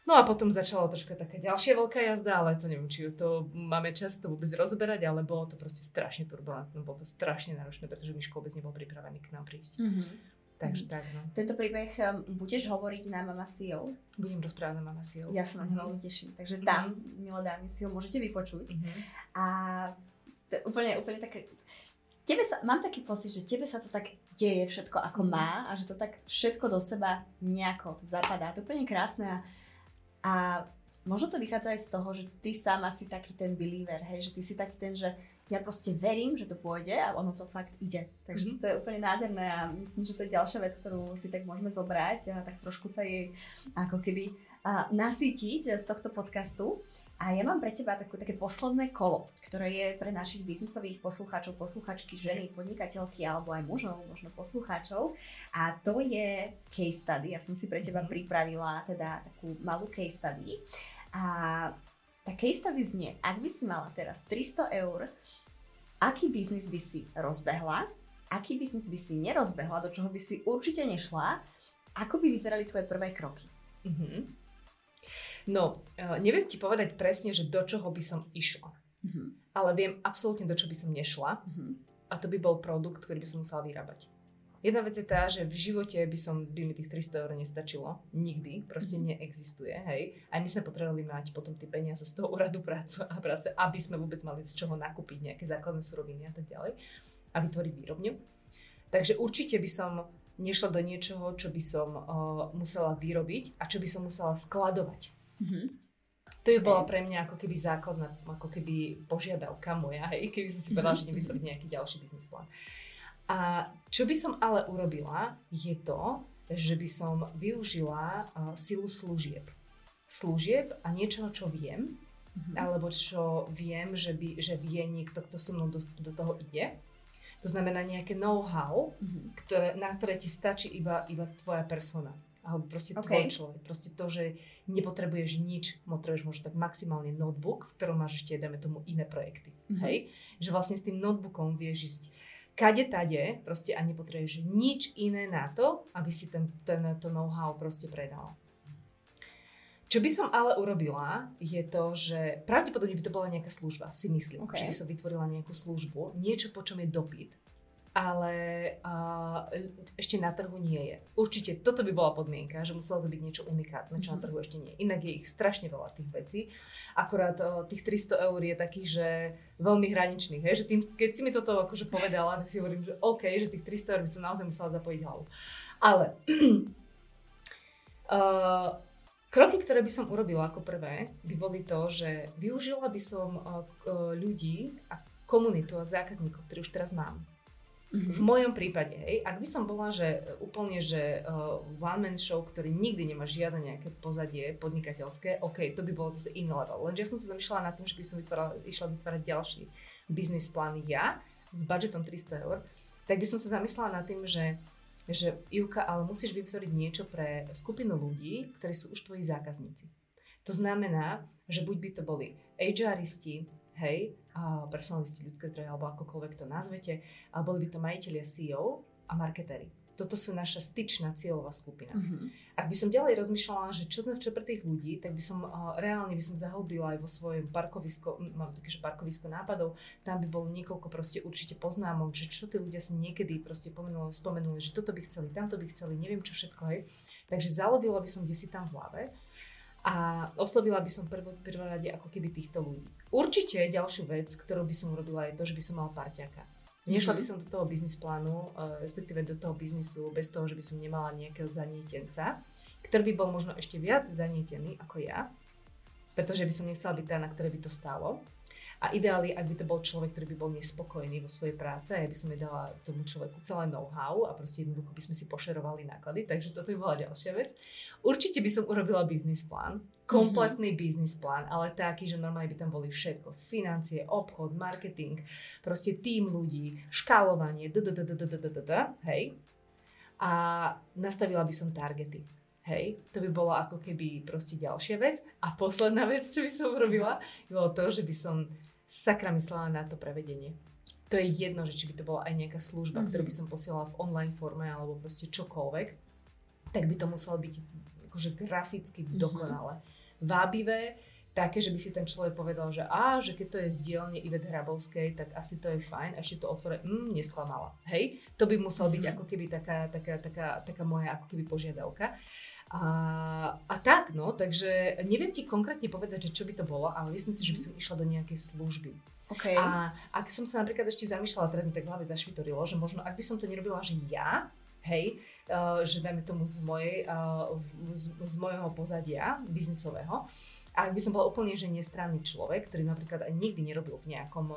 No a potom začala troška taká ďalšia veľká jazda, ale to neviem, či to máme čas to vôbec rozoberať, ale bolo to proste strašne turbulentné, bolo to strašne náročné, pretože Miško vôbec nebol pripravený k nám prísť. Mm-hmm. Takže mm-hmm. tak, no. Tento príbeh um, budeš hovoriť na Mama Siou? Budem rozprávať na Mama Siou. Ja sa na ňu veľmi teším, takže tam, mm-hmm. milé dámy, si ho môžete vypočuť. Mm-hmm. A to úplne, úplne také, tebe sa, mám taký pocit, že tebe sa to tak deje všetko ako má a že to tak všetko do seba nejako zapadá. To je úplne krásne a, a možno to vychádza aj z toho, že ty sama si taký ten believer, hej, že ty si taký ten, že ja proste verím, že to pôjde a ono to fakt ide. Takže mm-hmm. to je úplne nádherné a myslím, že to je ďalšia vec, ktorú si tak môžeme zobrať a tak trošku sa jej ako keby uh, nasýtiť z tohto podcastu. A ja mám pre teba takú, také posledné kolo, ktoré je pre našich biznisových poslucháčov, posluchačky, ženy, podnikateľky alebo aj mužov, možno poslucháčov. A to je case study. Ja som si pre teba pripravila teda takú malú case study. A tá case study znie, ak by si mala teraz tristo eur, aký biznis by si rozbehla, aký biznis by si nerozbehla, do čoho by si určite nešla, ako by vyzerali tvoje prvé kroky? Mhm. No, neviem ti povedať presne, že do čoho by som išla. Mm-hmm. Ale viem absolútne, do čo by som nešla. Mm-hmm. A to by bol produkt, ktorý by som musela vyrábať. Jedna vec je tá, že v živote by, som, by mi tých tristo eur nestačilo. Nikdy. Proste mm-hmm. neexistuje. Hej. A my sme potrebovali mať potom tie peniaze z toho úradu prácu a práce, aby sme vôbec mali z čoho nakúpiť nejaké základné suroviny a tak ďalej. A vytvoriť výrobňu. Takže určite by som nešla do niečoho, čo by som uh, musela vyrobiť a čo by som musela skladovať. Mm-hmm. To by bola pre mňa ako keby základná ako keby požiadavka moja, hej, keby som si povedala, mm-hmm. že nevytvorím nejaký ďalší business plán. A čo by som ale urobila, je to, že by som využila uh, silu služieb. Služieb a niečo, čo viem, mm-hmm. alebo čo viem, že, by, že vie niekto, kto so mnou do, do toho ide. To znamená nejaké know-how, mm-hmm. ktoré, na ktoré ti stačí iba, iba tvoja persona. Alebo proste okay. tvoj človek. Proste to, že nepotrebuješ nič, potrebuješ možno tak maximálne notebook, v ktorom máš ešte, dajme tomu, iné projekty. Mm-hmm. Hej? Že vlastne s tým notebookom vieš ísť kade tade proste a nepotrebuješ nič iné na to, aby si ten, ten, to know-how proste predala. Čo by som ale urobila, je to, že pravdepodobne by to bola nejaká služba, si myslím. Okay. Že by som vytvorila nejakú službu, niečo, po čom je dopyt. Ale uh, ešte na trhu nie je. Určite toto by bola podmienka, že muselo to byť niečo unikátne, čo mm-hmm. na trhu ešte nie je. Inak je ich strašne veľa tých vecí. Akorát uh, tých tristo eur je takých, že veľmi hraničných. Hej? Že tým, keď si mi toto akože povedala, tak si hovorím, že OK, že tých tristo eur by som naozaj musela zapojiť hlavu. Ale uh, kroky, ktoré by som urobila ako prvé, by boli to, že využila by som uh, ľudí a komunitu a zákazníkov, ktorí už teraz mám. Mm-hmm. V mojom prípade, hej, ak by som bola, že úplne, že uh, one-man show, ktorý nikdy nemá žiadne nejaké pozadie podnikateľské, OK, to by bolo zase iný level. Lenže ja som sa zamýšľala nad tým, že by som vytvorala, išla vytvárať ďalší business plán ja s budžetom tristo eur, tak by som sa zamýšľala nad tým, že, že Júka, ale musíš vytvoriť niečo pre skupinu ľudí, ktorí sú už tvoji zákazníci. To znamená, že buď by to boli há eristi, hej, personalisti ľudské zdroje, alebo akokoľvek to nazvete, a boli by to majitelia sí í ou a marketéri. Toto sú naša styčná cieľová skupina. Uh-huh. Ak by som ďalej rozmýšľala, že čo sme pre tých ľudí, tak by som uh, reálne by som zahlbila aj vo svojom parkovisko, mám takéže parkovisko nápadov, tam by bolo niekoľko proste určite poznámok, že čo tí ľudia si niekedy proste pomenuli, spomenuli, že toto by chceli, tamto by chceli, neviem čo všetko, hej. Takže zalovila by som kdesi tam v hlave a oslovila by som prv, prvorade ako keby týchto ľudí. Určite ďalšiu vec, ktorú by som urobila, je to, že by som mala parťáka. Nešla by som do toho biznis plánu, respektíve do toho biznisu, bez toho, že by som nemala nejakého zanietenca, ktorý by bol možno ešte viac zanietený ako ja, pretože by som nechcela byť tá, na ktorej by to stálo. A ideálne, ak by to bol človek, ktorý by bol nespokojný vo svojej práce, ja by som jej dala tomu človeku celé know-how a proste jednoducho by sme si pošerovali náklady, takže toto by bola ďalšia vec. Určite by som urobila biznis plán, kompletný mm-hmm. biznis plán, ale taký, že normálne by tam boli všetko, financie, obchod, marketing, proste tím ľudí, škálovanie, dadadadadadadadada, hej. A nastavila by som targety. Hej, to by bola ako keby proste ďalšia vec. A posledná vec, čo by som urobila, bolo to, že by som sakra myslela na to prevedenie. To je jedno, že či by to bola aj nejaká služba, mm-hmm. ktorú by som posielala v online forme alebo proste čokoľvek, tak by to muselo byť akože graficky dokonale mm-hmm. vábivé, také, že by si ten človek povedal, že á, že keď to je z dielne Ivety Hrabovskej, tak asi to je fajn, a ešte to otvore, mm, nesklamala. Hej, to by musel mm-hmm. byť ako keby taká, taká, taká, taká moja ako keby požiadavka. A, a tak, no, takže neviem ti konkrétne povedať, že čo by to bolo, ale myslím si, že by som išla do nejakej služby. Okay. A ak som sa napríklad ešte zamýšľala, teda mi tak hlavne zašvitorilo, že možno ak by som to nerobila, že ja, hej, uh, že dajme tomu z, mojej, uh, v, z, z mojho pozadia biznisového, A ak by som bola úplne že nestranný človek, ktorý napríklad aj nikdy nerobil v nejakom,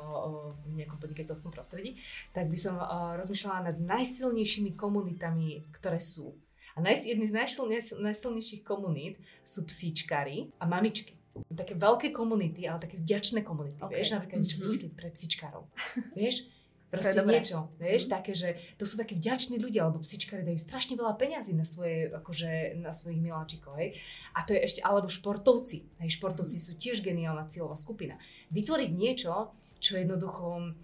v nejakom podnikateľskom prostredí, tak by som rozmýšľala nad najsilnejšími komunitami, ktoré sú. A naj, jedny z najsilnejších, najsilnejších komunít sú psíčkari a mamičky. Také veľké komunity, ale také vďačné komunity, okay. Vieš, napríklad niečo vymyslieť pre psíčkarov, vieš? Proste niečo, vieš, také, že to sú takí vďační ľudia, alebo psíčkari dajú strašne veľa peňazí na svoje, akože na svojich miláčikov, hej. A to je ešte, alebo športovci, hej, športovci mm. sú tiež geniálna cieľová skupina. Vytvoriť niečo, čo jednoducho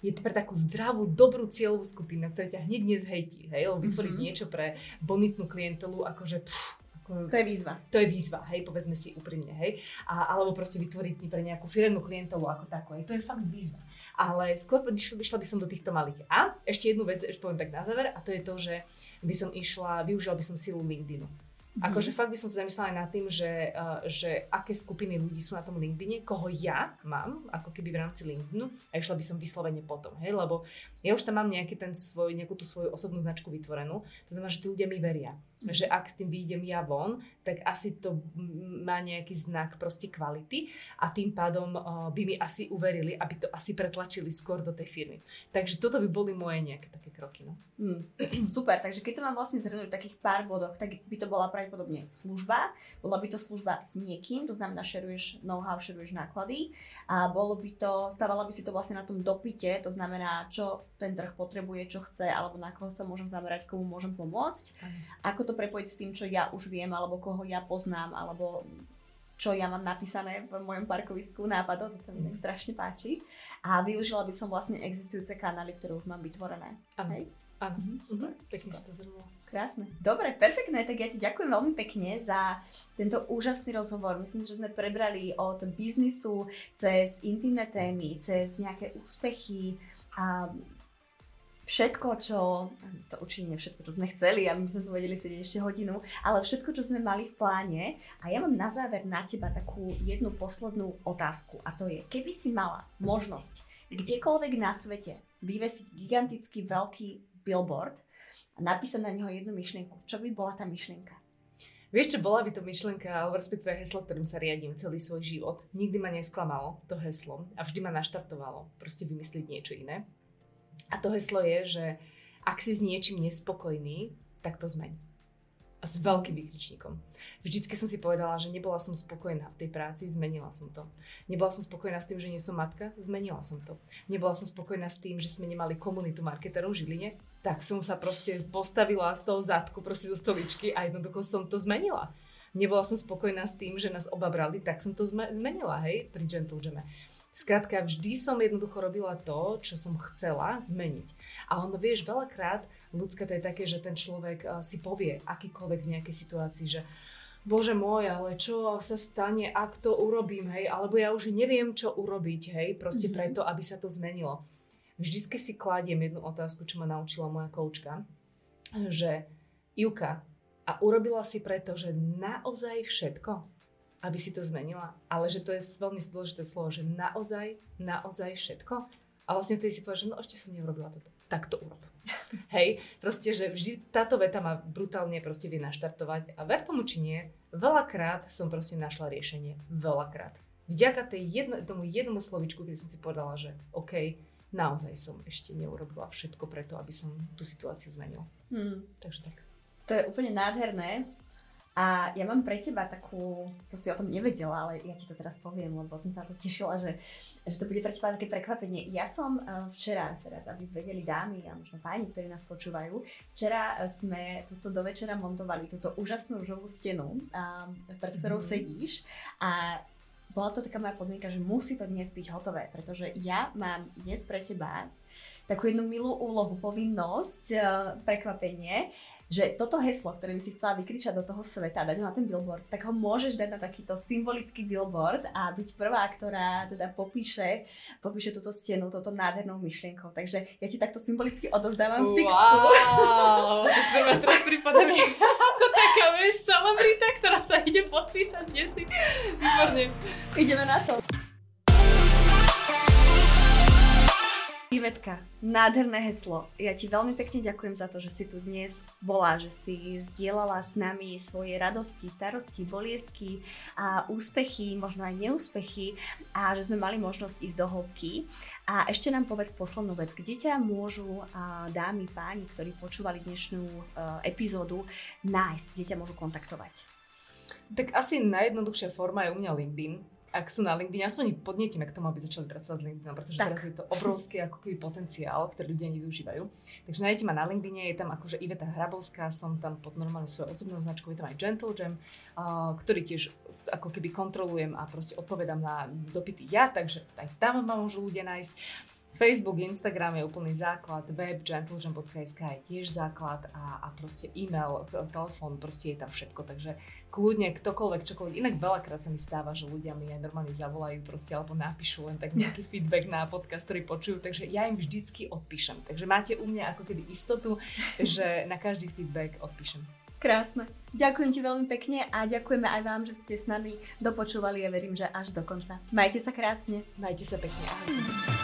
je pre takú zdravú, dobrú cieľovú skupinu, ktorá ťa hneď nezhejtí, hej, lebo vytvoriť mm-hmm. niečo pre bonitnú klientelu, akože... Pff, To je výzva. To je výzva, hej, povedzme si úprimne, hej. A, alebo proste vytvoriť pre nejakú firemnú klientelu ako takú, hej, to je fakt výzva. Ale skôr išla by som do týchto malých. A ešte jednu vec, ešte poviem tak na záver, a to je to, že by som išla, využila by som silu LinkedInu. Mm-hmm. Akože fakt by som sa zamyslela aj nad tým, že, že aké skupiny ľudí sú na tom LinkedIne, koho ja mám, ako keby v rámci LinkedInu, a išla by som vyslovene potom, hej, lebo ja už tam mám nejaký ten svoj, nejakú tú svoju osobnú značku vytvorenú, to znamená, že tí ľudia mi veria, mm-hmm. že ak s tým vyjdem ja von, tak asi to má nejaký znak proste kvality a tým pádom by mi asi uverili, aby to asi pretlačili skôr do tej firmy. Takže toto by boli moje nejaké také kroky, no. Mm. Super, takže keď to mám vlastne zhrnúť v takých pár bodoch, tak by to bola pravdepodobne služba, bola by to služba s niekým, to znamená, šeruješ know-how, šeruješ náklady a bolo by to, stávala by si to vlastne na tom dopite, to znamená, čo ten trh potrebuje, čo chce, alebo na koho sa môžem zamerať, komu môžem pomôcť, ako to prepojiť s tým, čo ja už viem, alebo koho ja poznám, alebo čo ja mám napísané v mojom parkovisku nápadov, to sa mi tak strašne páči. A využila by som vlastne existujúce kanály, ktoré už mám vytvorené. Hej? Áno, super, mm-hmm. pekne si to zhrnula. Krásne. Dobre, perfektné, tak ja ti ďakujem veľmi pekne za tento úžasný rozhovor. Myslím, že sme prebrali od biznisu cez intimné témy, cez nejaké úspechy a všetko, čo, to určite nie všetko, čo sme chceli, a my sme tu vedeli sedieť ešte hodinu, ale všetko, čo sme mali v pláne. A ja mám na záver na teba takú jednu poslednú otázku a to je, keby si mala možnosť kdekoľvek na svete vyvesiť gigantický veľký billboard a napísať na neho jednu myšlienku. Čo by bola tá myšlienka? Vieš, čo bola by to myšlienka, alebo respektíve heslo, ktorým sa riadím celý svoj život. Nikdy ma nesklamalo to heslo a vždy ma naštartovalo proste vymyslieť niečo iné. A to heslo je, že ak si s niečím nespokojný, tak to zmeň. A s veľkým vykričníkom. Vždycky som si povedala, že nebola som spokojná v tej práci, zmenila som to. Nebola som spokojná s tým, že nie som matka, zmenila som to. Nebola som spokojná s tým, že sme nemali komunitu marketerov v Žiline, tak som sa proste postavila z toho zadku, proste zo stoličky a jednoducho som to zmenila. Nebola som spokojná s tým, že nás oba brali, tak som to zmenila, hej, pri Gentle Jamme. Skrátka, vždy som jednoducho robila to, čo som chcela zmeniť. A ono, vieš, veľakrát ľudské to je také, že ten človek si povie akýkoľvek v nejakej situácii, že Bože môj, ale čo sa stane, ak to urobím, hej? Alebo ja už neviem, čo urobiť, hej? Proste mm-hmm. preto, aby sa to zmenilo. Vždycky si kladiem jednu otázku, čo ma naučila moja koučka, že Juka, a urobila si preto, že naozaj všetko, aby si to zmenila, ale že to je veľmi dôležité slovo, že naozaj, naozaj všetko. A vlastne vtedy si povedal, že no ešte som neurobila toto. Tak to urob. Hej, proste, že vždy táto veta ma brutálne proste vie naštartovať a ver tomu či nie, veľakrát som proste našla riešenie, veľakrát. Vďaka tej jedno, tomu jednomu slovičku, keď som si povedala, že OK, naozaj som ešte neurobila všetko preto, aby som tú situáciu zmenila. Hmm. Takže tak. To je úplne nádherné. A ja mám pre teba takú, to si o tom nevedela, ale ja ti to teraz poviem, lebo som sa na to tešila, že, že to bude pre teba také prekvapenie. Ja som včera, teraz aby vedeli dámy a možno páni, ktorí nás počúvajú, včera sme túto do večera montovali túto úžasnú žovú stenu, pred ktorou mm-hmm. sedíš a bola to taká moja podmienka, že musí to dnes byť hotové, pretože ja mám dnes pre teba takú jednu milú úlohu, povinnosť, prekvapenie, že toto heslo, ktoré by si chcela vykričať do toho sveta, dať ho na ten billboard, tak ho môžeš dať na takýto symbolický billboard a byť prvá, ktorá teda popíše, popíše túto stenu, touto nádhernou myšlienkou. Takže ja ti takto symbolicky odozdávam fixku. Wow, to si ma teraz prípadá mi ako taká, vieš, celebrita, ktorá sa ide podpísať dnesi. Výborne. Ideme na to. Ivetka, nádherné heslo. Ja ti veľmi pekne ďakujem za to, že si tu dnes bola, že si zdieľala s nami svoje radosti, starosti, boliestky a úspechy, možno aj neúspechy a že sme mali možnosť ísť do hĺbky. A ešte nám povedz poslednú vec, kde ťa môžu dámy, páni, ktorí počúvali dnešnú epizódu, nájsť, kde ťa môžu kontaktovať? Tak asi najjednoduchšia forma je u mňa LinkedIn. Ak sú na LinkedIn, aspoň podnetíme k tomu, aby začali pracovať s LinkedInom, pretože tak. Teraz je to obrovský ako keby potenciál, ktorý ľudia nevyužívajú. Takže nájdete ma na LinkedIne, je tam akože Iveta Hrabovská, som tam pod normálne svojou osobnou značkou, je tam aj Gentle Jam, uh, ktorý tiež ako keby kontrolujem a proste odpovedám na dopyty ja, takže aj tam ma môžu ľudia nájsť. Facebook, Instagram je úplný základ, web, gentlejam bodka es ká je tiež základ a, a proste e-mail, telefón, proste je tam všetko, takže kľudne ktokoľvek, čokoľvek, inak veľakrát sa mi stáva, že ľudia mi aj normálne zavolajú proste alebo napíšu len tak nejaký feedback na podcast, ktorý počujú, takže ja im vždycky odpíšem, takže máte u mňa ako keby istotu, že na každý feedback odpíšem. Krásne. Ďakujem ti veľmi pekne a ďakujeme aj vám, že ste s nami dopočúvali a verím, že až do konca. Majte sa krásne. Majte sa pekne. Ahoj.